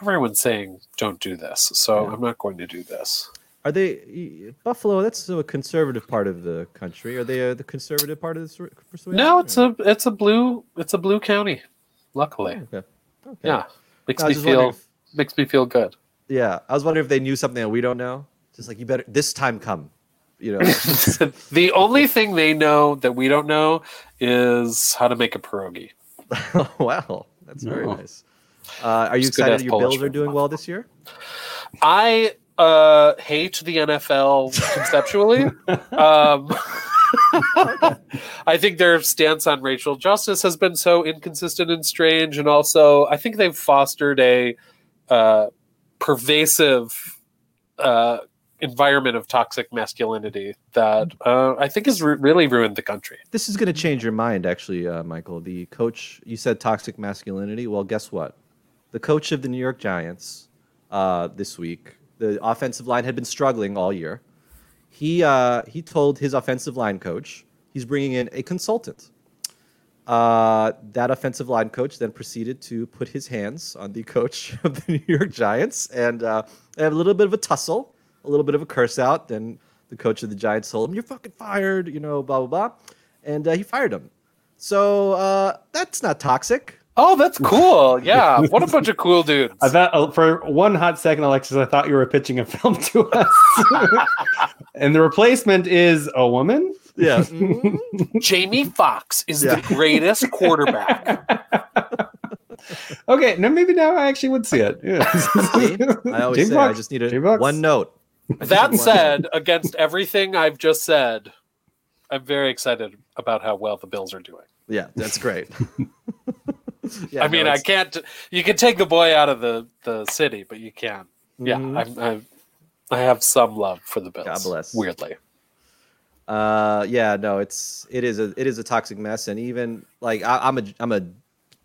everyone's saying don't do this, so yeah. I'm not going to do this. Are they Buffalo? That's a conservative part of the country. Are they uh, the conservative part of this? No, it's or? a it's a blue it's a blue county. Luckily, oh, okay. Okay. yeah, makes no, me feel if, makes me feel good. Yeah, I was wondering if they knew something that we don't know. Just like, you better this time come. You know, the only thing they know that we don't know is how to make a pierogi. Oh, wow, that's no. very nice. Uh, are you Just excited that your Polish Bills are doing well this year? I uh, hate the N F L conceptually. um, I think their stance on racial justice has been so inconsistent and strange, and also I think they've fostered a uh, pervasive. Uh, environment of toxic masculinity that uh, I think has re- really ruined the country. This is going to change your mind, actually, uh, Michael. The coach, you said toxic masculinity. Well, guess what? The coach of the New York Giants uh, this week, the offensive line had been struggling all year. He uh, he told his offensive line coach he's bringing in a consultant. Uh, that offensive line coach then proceeded to put his hands on the coach of the New York Giants and uh, they have a little bit of a tussle. A little bit of a curse out. Then the coach of the Giants told him, "You're fucking fired," you know, blah, blah, blah. And uh, he fired him. So uh, that's not toxic. Oh, that's cool. Yeah. What a bunch of cool dudes. I thought for one hot second, Alexis, I thought you were pitching a film to us. And the replacement is a woman. Yeah. Mm-hmm. Jamie Foxx is yeah. the greatest quarterback. Okay. No, maybe now I actually would see it. Yeah. See? I always Jamie say Fox. I just need a one note. That said, against everything I've just said, I'm very excited about how well the Bills are doing. Yeah, that's great. yeah, I mean, no, I can't. You can take the boy out of the, the city, but you can't. Yeah, mm-hmm. I, I I have some love for the Bills. God bless. Weirdly. Uh, yeah, no, it's it is a it is a toxic mess, and even like I, I'm a I'm a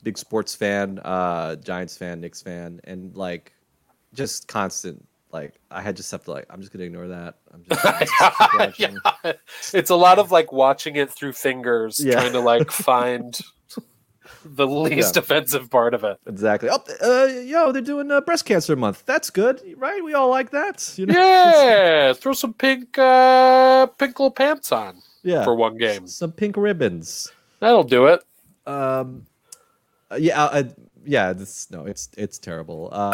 big sports fan, uh, Giants fan, Knicks fan, and like just constant. Like, I had just have to, like, I'm just going to ignore that. I'm just, I'm just yeah. Yeah. It's a lot of, like, watching it through fingers, yeah. trying to, like, find the least yeah. offensive part of it. Exactly. Oh, uh, yo, they're doing uh, breast cancer month. That's good, right? We all like that. You know? Yeah, throw some pink, uh, pink little pants on yeah. for one game. Some pink ribbons. That'll do it. Um, yeah, I... Yeah, this no, it's it's terrible. Uh,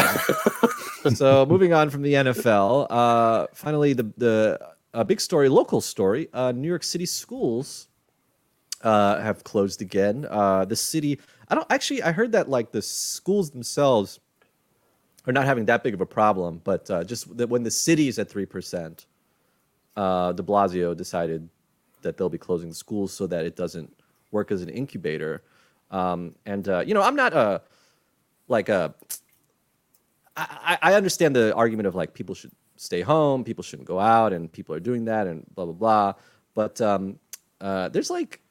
so moving on from the N F L, uh, finally the the uh, big story, local story. Uh, New York City schools uh, have closed again. Uh, the city, I don't actually. I heard that like the schools themselves are not having that big of a problem, but uh, just that when the city is at three percent, uh, de Blasio decided that they'll be closing the schools so that it doesn't work as an incubator. Um, and uh, you know, I'm not a Like, uh, I, I understand the argument of, like, people should stay home, people shouldn't go out, and people are doing that, and blah, blah, blah. But um, uh, there's, like,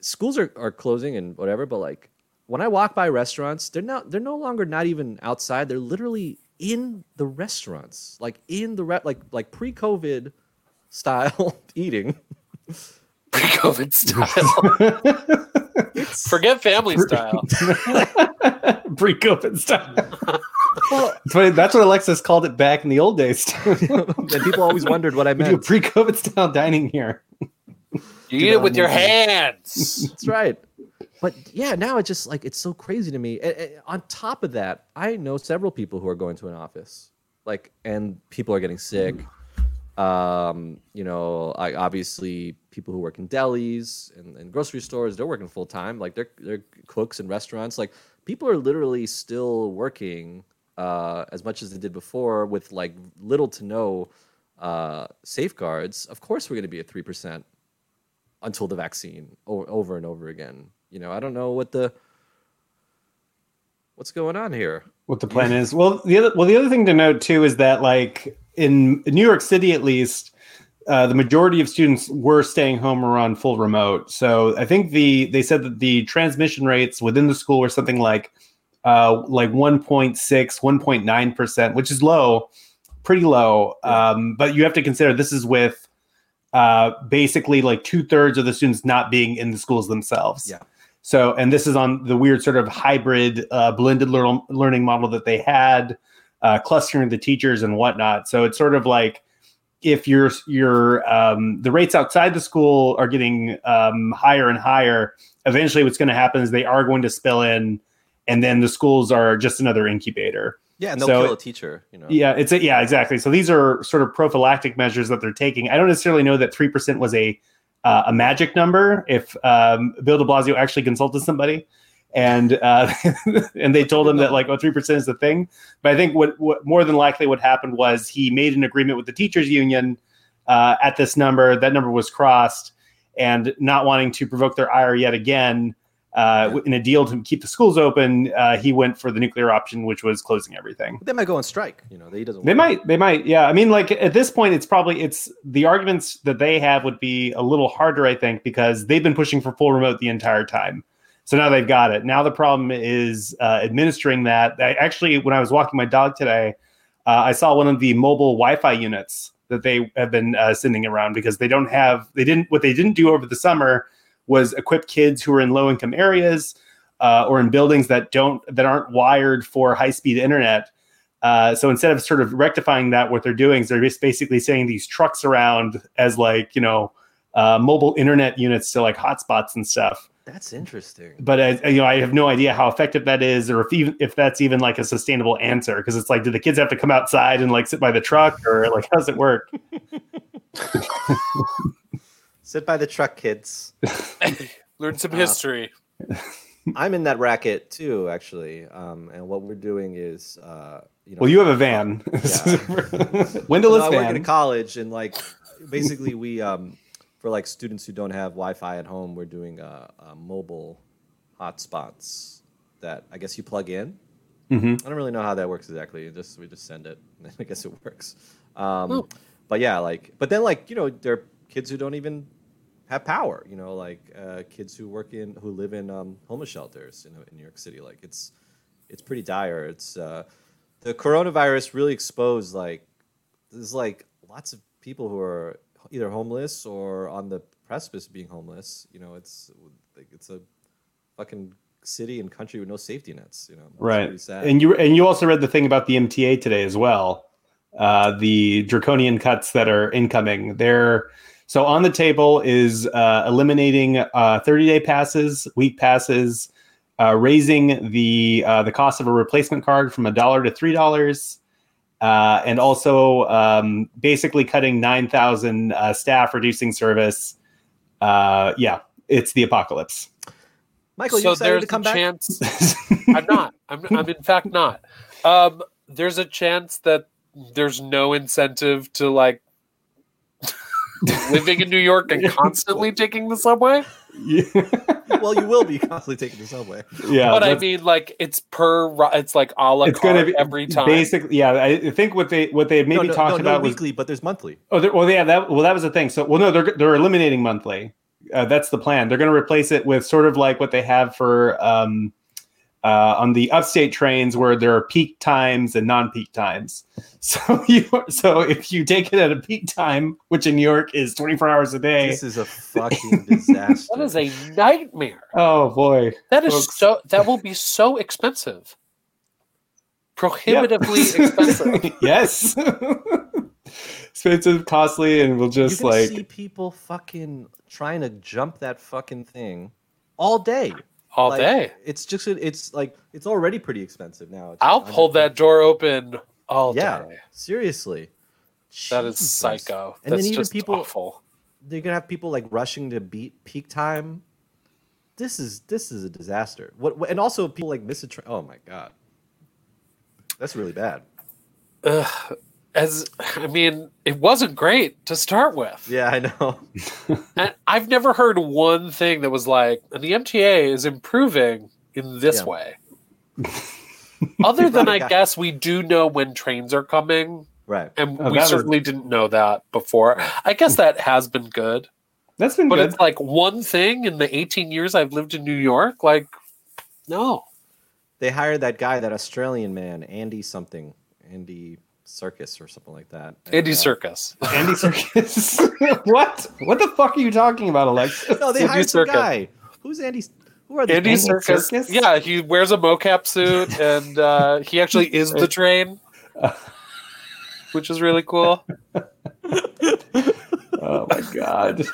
schools are, are closing and whatever, but, like, when I walk by restaurants, they're not they're no longer not even outside. They're literally in the restaurants, like, in the re- like like pre-COVID style eating. Pre-COVID style. Forget family Pre- style. Pre-COVID style. Well, that's what Alexis called it back in the old days. And people always wondered what I meant. We do pre-COVID style dining here. You eat it with your hands. That's right. But yeah, now it's just like, it's so crazy to me. And, and on top of that, I know several people who are going to an office, like, and people are getting sick. Um, you know, I, obviously people who work in delis and, and grocery stores, they're working full time. Like they're, they're cooks in restaurants. Like people are literally still working uh, as much as they did before with like little to no uh, safeguards. Of course, we're going to be at three percent until the vaccine or, over and over again. You know, I don't know what the what's going on here. What the plan is. Well, the other well, the other thing to note too is that, like, in New York City at least, uh, the majority of students were staying home or on full remote. So I think the they said that the transmission rates within the school were something like uh, like one point six, one point nine percent, which is low, pretty low. Um, but you have to consider this is with uh, basically like two thirds of the students not being in the schools themselves. Yeah. So, and this is on the weird sort of hybrid uh, blended lear- learning model that they had, uh, clustering the teachers and whatnot. So it's sort of like if you're, you're um, the rates outside the school are getting um, higher and higher, eventually what's going to happen is they are going to spill in, and then the schools are just another incubator. Yeah, and they'll so, kill a teacher. You know. Yeah, it's a, yeah, exactly. So these are sort of prophylactic measures that they're taking. I don't necessarily know that three percent was a Uh, a magic number. If um, Bill de Blasio actually consulted somebody, and uh, and they told him that like, oh, three percent is the thing. But I think what, what more than likely what happened was he made an agreement with the teachers union uh, at this number. That number was crossed, and not wanting to provoke their ire yet again, uh, in a deal to keep the schools open, uh, he went for the nuclear option, which was closing everything. But they might go on strike. You know, they doesn't. They might. They might. Yeah. I mean, like at this point, it's probably it's the arguments that they have would be a little harder, I think, because they've been pushing for full remote the entire time. So now they've got it. Now the problem is uh, administering that. I actually, when I was walking my dog today, uh, I saw one of the mobile Wi-Fi units that they have been uh, sending around because they don't have. They didn't. What they didn't do over the summer was equip kids who are in low-income areas uh, or in buildings that don't that aren't wired for high-speed internet. Uh, so instead of sort of rectifying that, what they're doing is they're just basically sending these trucks around as like you know uh, mobile internet units to like hotspots and stuff. That's interesting. But I, you know, I have no idea how effective that is, or if even if that's even like a sustainable answer, because it's like, do the kids have to come outside and like sit by the truck, or like how does it work? Sit by the truck, kids. Learn some uh, history. I'm in that racket too, actually. Um, and what we're doing is, uh, you know, well, you have a van. Yeah. Windowless no, van. I work at a college, and like, basically, we um, for like students who don't have Wi-Fi at home, we're doing uh, uh, mobile hotspots that I guess you plug in. Mm-hmm. I don't really know how that works exactly. Just we just send it, and I guess it works. Um, oh. But yeah, like, but then like you know, there are kids who don't even have power, you know, like uh, kids who work in, who live in um, homeless shelters in, in New York City. Like it's, it's pretty dire. It's uh, the coronavirus really exposed, like there's like lots of people who are either homeless or on the precipice of being homeless. You know, it's like, it's a fucking city and country with no safety nets, you know. Right. Pretty sad. And you, and you also read the thing about the M T A today as well. Uh, the draconian cuts that are incoming there. So on the table is uh, eliminating uh, thirty-day passes, week passes, uh, raising the uh, the cost of a replacement card from a dollar to three dollars, uh, and also um, basically cutting nine thousand uh, staff, reducing service. Uh, yeah, it's the apocalypse. Michael, so you excited to come back? Chance... I'm not. I'm, I'm in fact not. Um, there's a chance that there's no incentive to like. Living in New York and constantly taking the subway? Yeah. Well, you will be constantly taking the subway. Yeah, but I mean, like it's per, it's like a la it's carte be, every time. Basically, yeah. I think what they what they had maybe no, no, talked no, no about no was weekly, but there's monthly. Oh, well, yeah. That well, that was the thing. So, well, no, they're they're eliminating monthly. Uh, that's the plan. They're going to replace it with sort of like what they have for um, uh, on the upstate trains, where there are peak times and non-peak times. So you, so if you take it at a peak time, which in New York is twenty-four hours a day, this is a fucking disaster. That is a nightmare. Oh boy, that is Folks. so. That will be so expensive, prohibitively yep. expensive. Yes, expensive, costly, and we'll just you can like see people fucking trying to jump that fucking thing all day. all like, day. It's just it's like it's already pretty expensive now. It's I'll hold that door open all yeah, day. Seriously, that Jesus. Is psycho. And That's then even just people, awful. They're gonna have people like rushing to beat peak time. This is this is a disaster. What, what and also people like miss a train. Oh my god, that's really bad. Ugh. As I mean, it wasn't great to start with. Yeah, I know. And I've never heard one thing that was like, and the M T A is improving in this yeah. way. Other than, I guess, we do know when trains are coming. Right. And oh, we certainly was... didn't know that before. I guess that has been good. That's been but good. But it's like one thing in the eighteen years I've lived in New York, like, no. They hired that guy, that Australian man, Andy something. Andy... Circus or something like that. Andy uh, Circus. Andy Circus. What? What the fuck are you talking about, Alexis? No, they Andy hired Circus. Some guy. Who's Andy? Who are they? Andy, Andy Circus? Circus. Yeah, he wears a mocap suit, and uh, he actually is the train, which is really cool. Oh my god!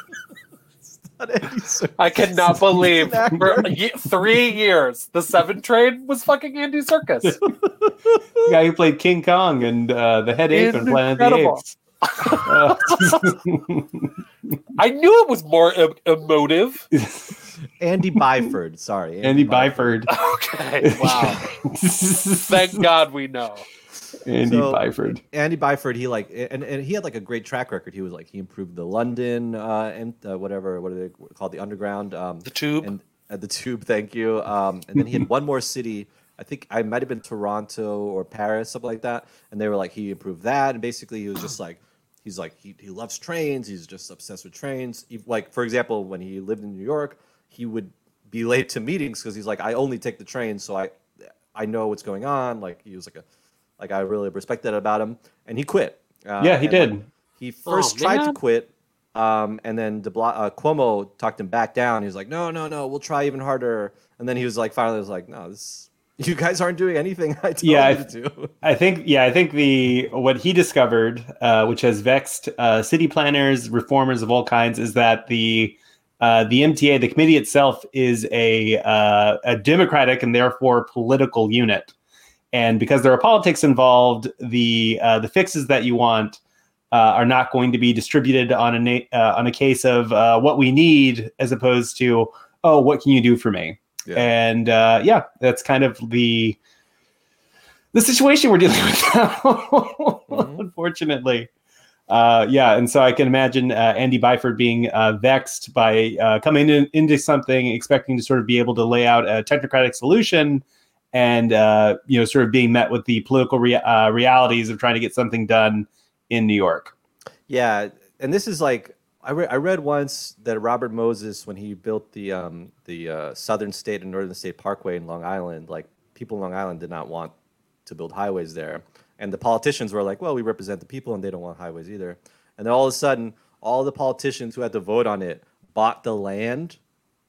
I cannot believe for three years the seven train was fucking Andy Serkis. The guy who played King Kong and uh, the head ape in Planet of the Apes. uh, I knew it was more em- emotive. Andy Byford, sorry, Andy, Andy Byford. Byford. Okay, wow. Thank God we know. Andy so, Byford. Andy Byford. He like, and, and he had like a great track record. He was like, he improved the London uh, and uh, whatever. What are they called? The Underground. Um, the Tube. And uh, the Tube. Thank you. Um, and then he had one more city. I think I might have been Toronto or Paris, something like that. And they were like, he improved that. And basically, he was just like, he's like, he he loves trains. He's just obsessed with trains. He, like, for example, when he lived in New York, he would be late to meetings because he's like, I only take the train, so I I know what's going on. Like he was like a Like, I really respect that about him. And he quit. Uh, yeah, he did. Like, he first oh, tried man. to quit. Um, and then de Bla- uh, Cuomo talked him back down. He was like, no, no, no, we'll try even harder. And then he was like, finally, was like, no, this, you guys aren't doing anything I told yeah, you I, to do. I think, yeah, I think the what he discovered, uh, which has vexed uh, city planners, reformers of all kinds, is that the uh, the M T A, the committee itself, is a uh, a democratic and therefore political unit. And because there are politics involved, the uh, the fixes that you want uh, are not going to be distributed on a na- uh, on a case of uh, what we need, as opposed to, oh, what can you do for me? Yeah. And uh, yeah, that's kind of the the situation we're dealing with now, mm-hmm. unfortunately. Uh, yeah, and so I can imagine uh, Andy Byford being uh, vexed by uh, coming in, into something, expecting to sort of be able to lay out a technocratic solution. And, uh, you know, sort of being met with the political rea- uh, realities of trying to get something done in New York. Yeah. And this is like, I, re- I read once that Robert Moses, when he built the um, the uh, Southern State and Northern State Parkway in Long Island, like people in Long Island did not want to build highways there. And the politicians were like, well, we represent the people and they don't want highways either. And then all of a sudden, all the politicians who had to vote on it bought the land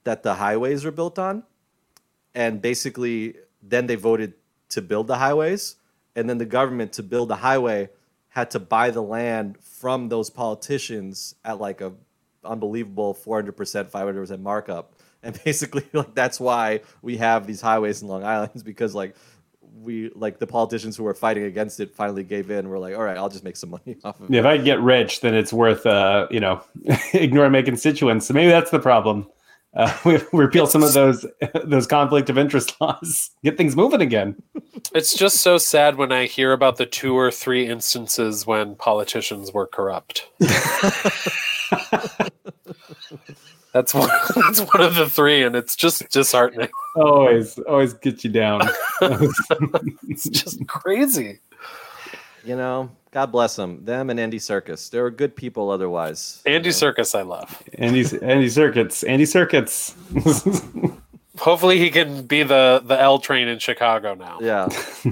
that the highways were built on. And basically... Then they voted to build the highways, and then the government to build the highway had to buy the land from those politicians at like a unbelievable four hundred percent, five hundred percent markup. And basically, like that's why we have these highways in Long Island, because like we like the politicians who were fighting against it finally gave in. We're like, all right, I'll just make some money off of yeah, it. If I get rich, then it's worth uh, you know ignoring my constituents. So maybe that's the problem. Uh, we repeal some of those those conflict of interest laws. Get things moving again. It's just so sad when I hear about the two or three instances when politicians were corrupt. that's one, that's one of the three, and it's just disheartening. Always, always get you down. It's just crazy. You know, God bless them. Them and Andy Serkis. They were good people otherwise. Andy you know? Serkis, I love. Andy Andy Serkis. Andy Serkis. Hopefully he can be the, the L train in Chicago now. Yeah.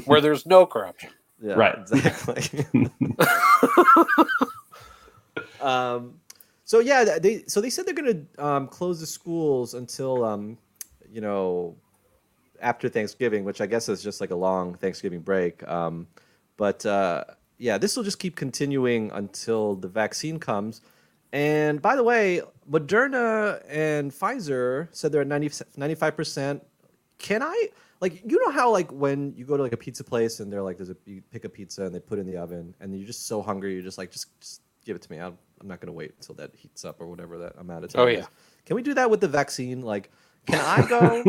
Where there's no corruption. Yeah, right. Exactly. um, so, yeah, they so they said they're going to um, close the schools until, um, you know, after Thanksgiving, which I guess is just like a long Thanksgiving break. Um But, uh, yeah, this will just keep continuing until the vaccine comes. And by the way, Moderna and Pfizer said they're at ninety, ninety-five percent. Can I, like, you know how, like, when you go to, like, a pizza place and they're like, there's a, you pick a pizza and they put it in the oven and you're just so hungry, you're just like, just, just give it to me. I'm, I'm not going to wait until that heats up or whatever that I'm out of time. Oh, yeah. Is. Can we do that with the vaccine? Like, can I go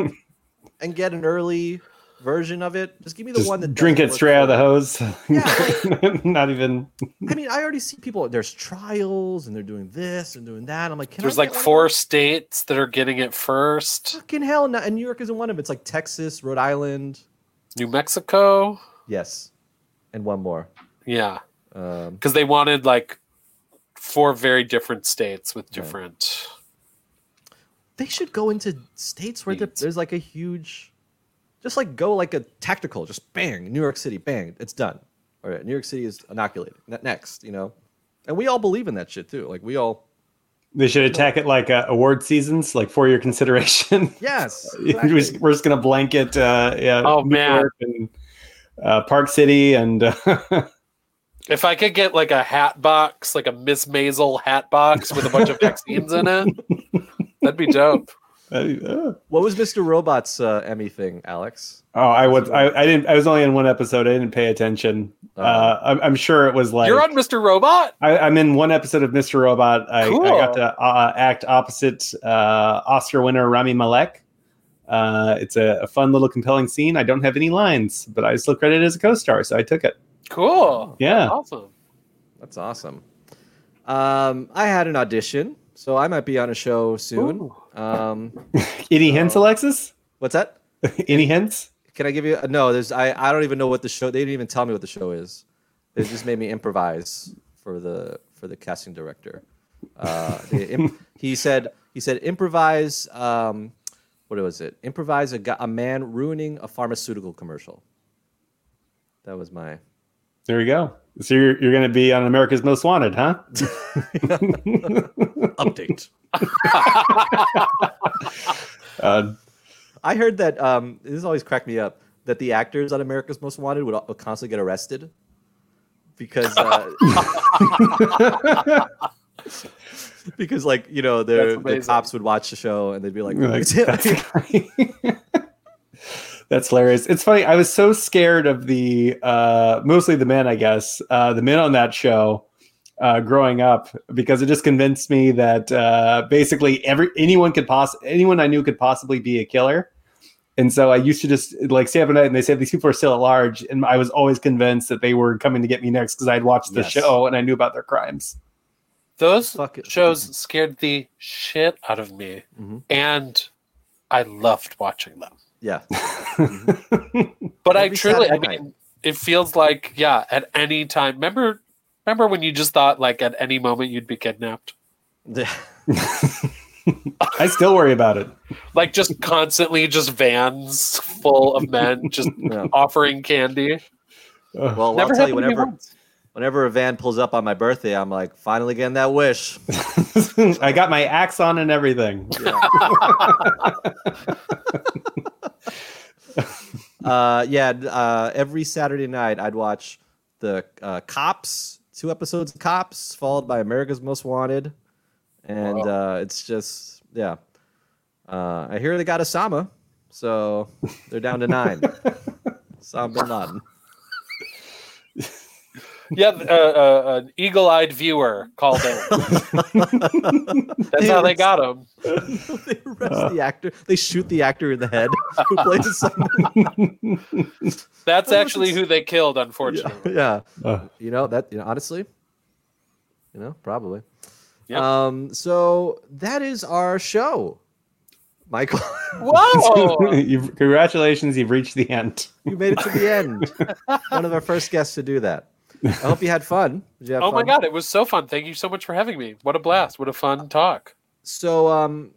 and get an early version of it? Just give me the just one that drink it straight out of the hose. Yeah, like, not even. I mean, I already see people. There's trials and they're doing this and doing that. I'm like, can there's I like four states that are getting it first. Fucking hell, no, and New York isn't one of them. It's like Texas, Rhode Island, New Mexico. Yes, and one more. Yeah, because um, they wanted like four very different states with different. Right. They should go into states where there's like a huge, just like go like a tactical, just bang, New York City, bang, it's done. All right, New York City is inoculated. Next, you know, and we all believe in that shit too. Like we all. They should attack it like uh, award seasons, like for your consideration. Yes, exactly. We're just gonna blanket. Uh, yeah. Oh New man. York and uh, Park City and. Uh, If I could get like a hat box, like a Miss Maisel hat box with a bunch of vaccines in it. That'd be dope. What was Mister Robot's uh, Emmy thing, Alex? Oh, I was I, I didn't I was only in one episode. I didn't pay attention. Uh, uh, I'm, I'm sure it was like you're on Mister Robot. I, I'm in one episode of Mister Robot. I, cool. I got to uh, act opposite uh, Oscar winner Rami Malek. Uh, it's a, a fun little compelling scene. I don't have any lines, but I was still credited as a co-star, so I took it. Cool. Yeah. That's awesome. That's awesome. Um, I had an audition. So I might be on a show soon. Um, Any so. hints, Alexis? What's that? Any hints? Can I give you? No, there's. I, I don't even know what the show. They didn't even tell me what the show is. They just made me improvise for the for the casting director. Uh, they, imp, he said he said improvise. Um, what was it? Improvise a a man ruining a pharmaceutical commercial. That was my. There you go. So you're you're going to be on America's Most Wanted, huh? Update. uh, I heard that um, this always cracked me up that the actors on America's Most Wanted would, would constantly get arrested because uh, because like you know the, the cops would watch the show and they'd be like, like that's, that's hilarious. It's funny. I was so scared of the uh, mostly the men, I guess, uh, the men on that show. Uh, growing up, because it just convinced me that uh, basically every anyone could poss- anyone I knew could possibly be a killer, and so I used to just like stay up at night and they said these people are still at large, and I was always convinced that they were coming to get me next because I'd watched the yes. show and I knew about their crimes. Those shows scared the shit out of me, mm-hmm. and I loved watching them. Yeah, mm-hmm. but every I truly, Saturday I mean, night. It feels like yeah, at any time. Remember. Remember when you just thought, like, at any moment you'd be kidnapped? I still worry about it. Like, just constantly just vans full of men just yeah. offering candy. Well, I'll tell you, whenever, whenever a van pulls up on my birthday, I'm like, finally getting that wish. I got my axe on and everything. Yeah. uh, yeah, uh, every Saturday night I'd watch the uh, Cops. Two episodes of Cops, followed by America's Most Wanted. And wow. uh, it's just, yeah. Uh, I hear they got Osama, so they're down to nine. Osama bin Laden. Yeah, uh, uh, an eagle-eyed viewer called in. That's they how they got him. They arrest uh. the actor. They shoot the actor in the head who plays someone. That's actually who they killed, unfortunately. Yeah, yeah. Uh. you know that. You know, honestly, you know, probably. Yep. Um. So that is our show, Michael. Whoa! you've, congratulations, you've reached the end. You made it to the end. One of our first guests to do that. I hope you had fun. Did you have oh fun? My God, it was so fun. Thank you so much for having me. What a blast. What a fun talk. So um,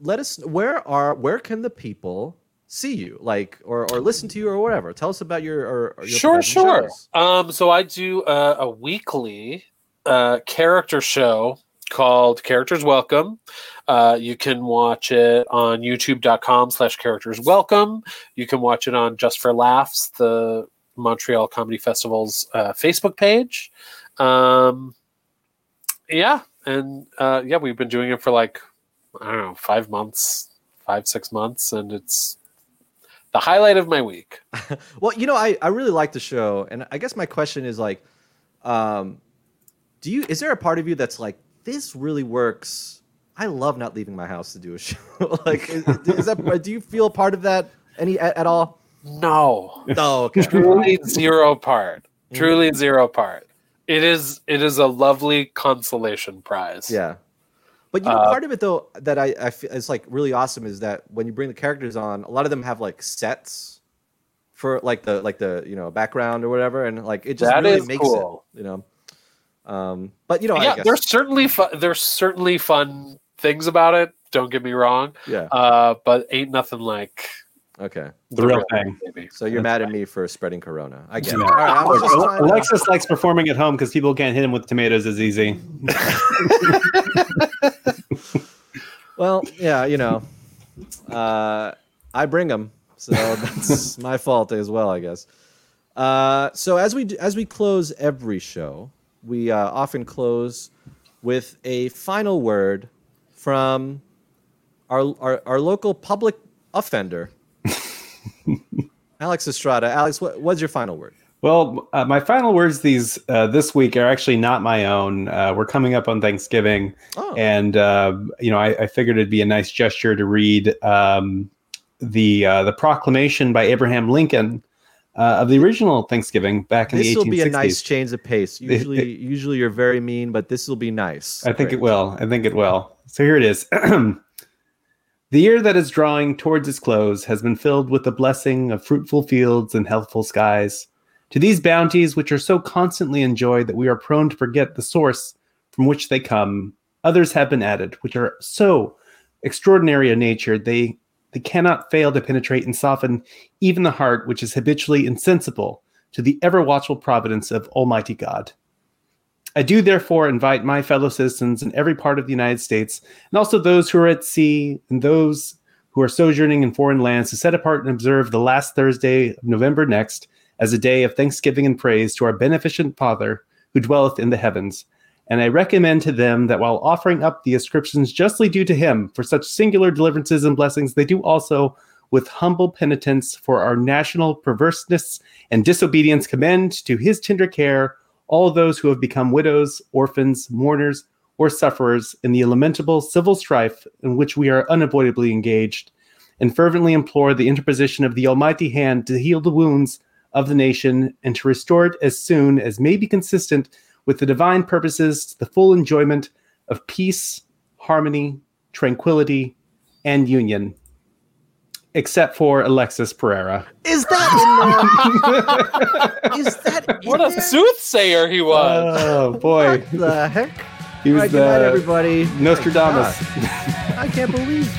let us where are where can the people see you like or, or listen to you or whatever? Tell us about your, or, or your Sure, sure. Shows. Um, so I do uh, a weekly uh, character show called Characters Welcome. Uh, you can watch it on youtube dot com slash characters welcome. You can watch it on Just for Laughs, the Montreal Comedy Festival's uh, Facebook page. Um, yeah, And uh, yeah, we've been doing it for like, I don't know, five months, five, six months. And it's the highlight of my week. Well, you know, I, I really like the show. And I guess my question is like, um, do you, is there a part of you that's like, this really works? I love not leaving my house to do a show. Like, is, is that, do you feel part of that any at, at all? No. No. Okay. Truly zero part. Truly mm. zero part. It is it is a lovely consolation prize. Yeah. But you know, uh, part of it, though, that I, I feel is like really awesome is that when you bring the characters on, a lot of them have like sets for like the like the, you know, background or whatever. And like it just really makes cool. it, you know. Um, but, you know, yeah, I guess. There's certainly fu- there's certainly fun things about it. Don't get me wrong. Yeah. Uh, but ain't nothing like. Okay. The, the real thing. thing so you're That's mad right. at me for spreading corona. I get yeah. it. All right, I'm just Alexis likes performing at home because people can't hit him with tomatoes as easy. Well, yeah, you know, uh, I bring them. So that's my fault as well, I guess. Uh, so as we do, as we close every show, we uh, often close with a final word from our our, our local public offender. Alex Estrada. Alex, what, what's your final word? Well, uh, my final words these uh, this week are actually not my own. Uh, we're coming up on Thanksgiving, oh. and uh, you know, I, I figured it'd be a nice gesture to read um, the uh, the proclamation by Abraham Lincoln uh, of the original Thanksgiving back in this the eighteen sixties. This will be a nice change of pace. Usually, usually you're very mean, but this will be nice. I think Great. it will. I think it will. So here it is. The year that is drawing towards its close has been filled with the blessing of fruitful fields and healthful skies. To these bounties, which are so constantly enjoyed that we are prone to forget the source from which they come, others have been added, which are so extraordinary in nature, they, they cannot fail to penetrate and soften even the heart which is habitually insensible to the ever-watchful providence of Almighty God. I do therefore invite my fellow citizens in every part of the United States, and also those who are at sea and those who are sojourning in foreign lands, to set apart and observe the last Thursday of November next as a day of thanksgiving and praise to our beneficent Father who dwelleth in the heavens. And I recommend to them that while offering up the ascriptions justly due to him for such singular deliverances and blessings, they do also with humble penitence for our national perverseness and disobedience commend to his tender care all those who have become widows, orphans, mourners, or sufferers in the lamentable civil strife in which we are unavoidably engaged, and fervently implore the interposition of the Almighty Hand to heal the wounds of the nation and to restore it as soon as may be consistent with the divine purposes to the full enjoyment of peace, harmony, tranquility, and union. Except for Alexis Pereira. Is that in there? Is that in What a there? Soothsayer he was. Oh, boy. What the heck? He was All right, the... Good night, everybody. Nostradamus. I can't believe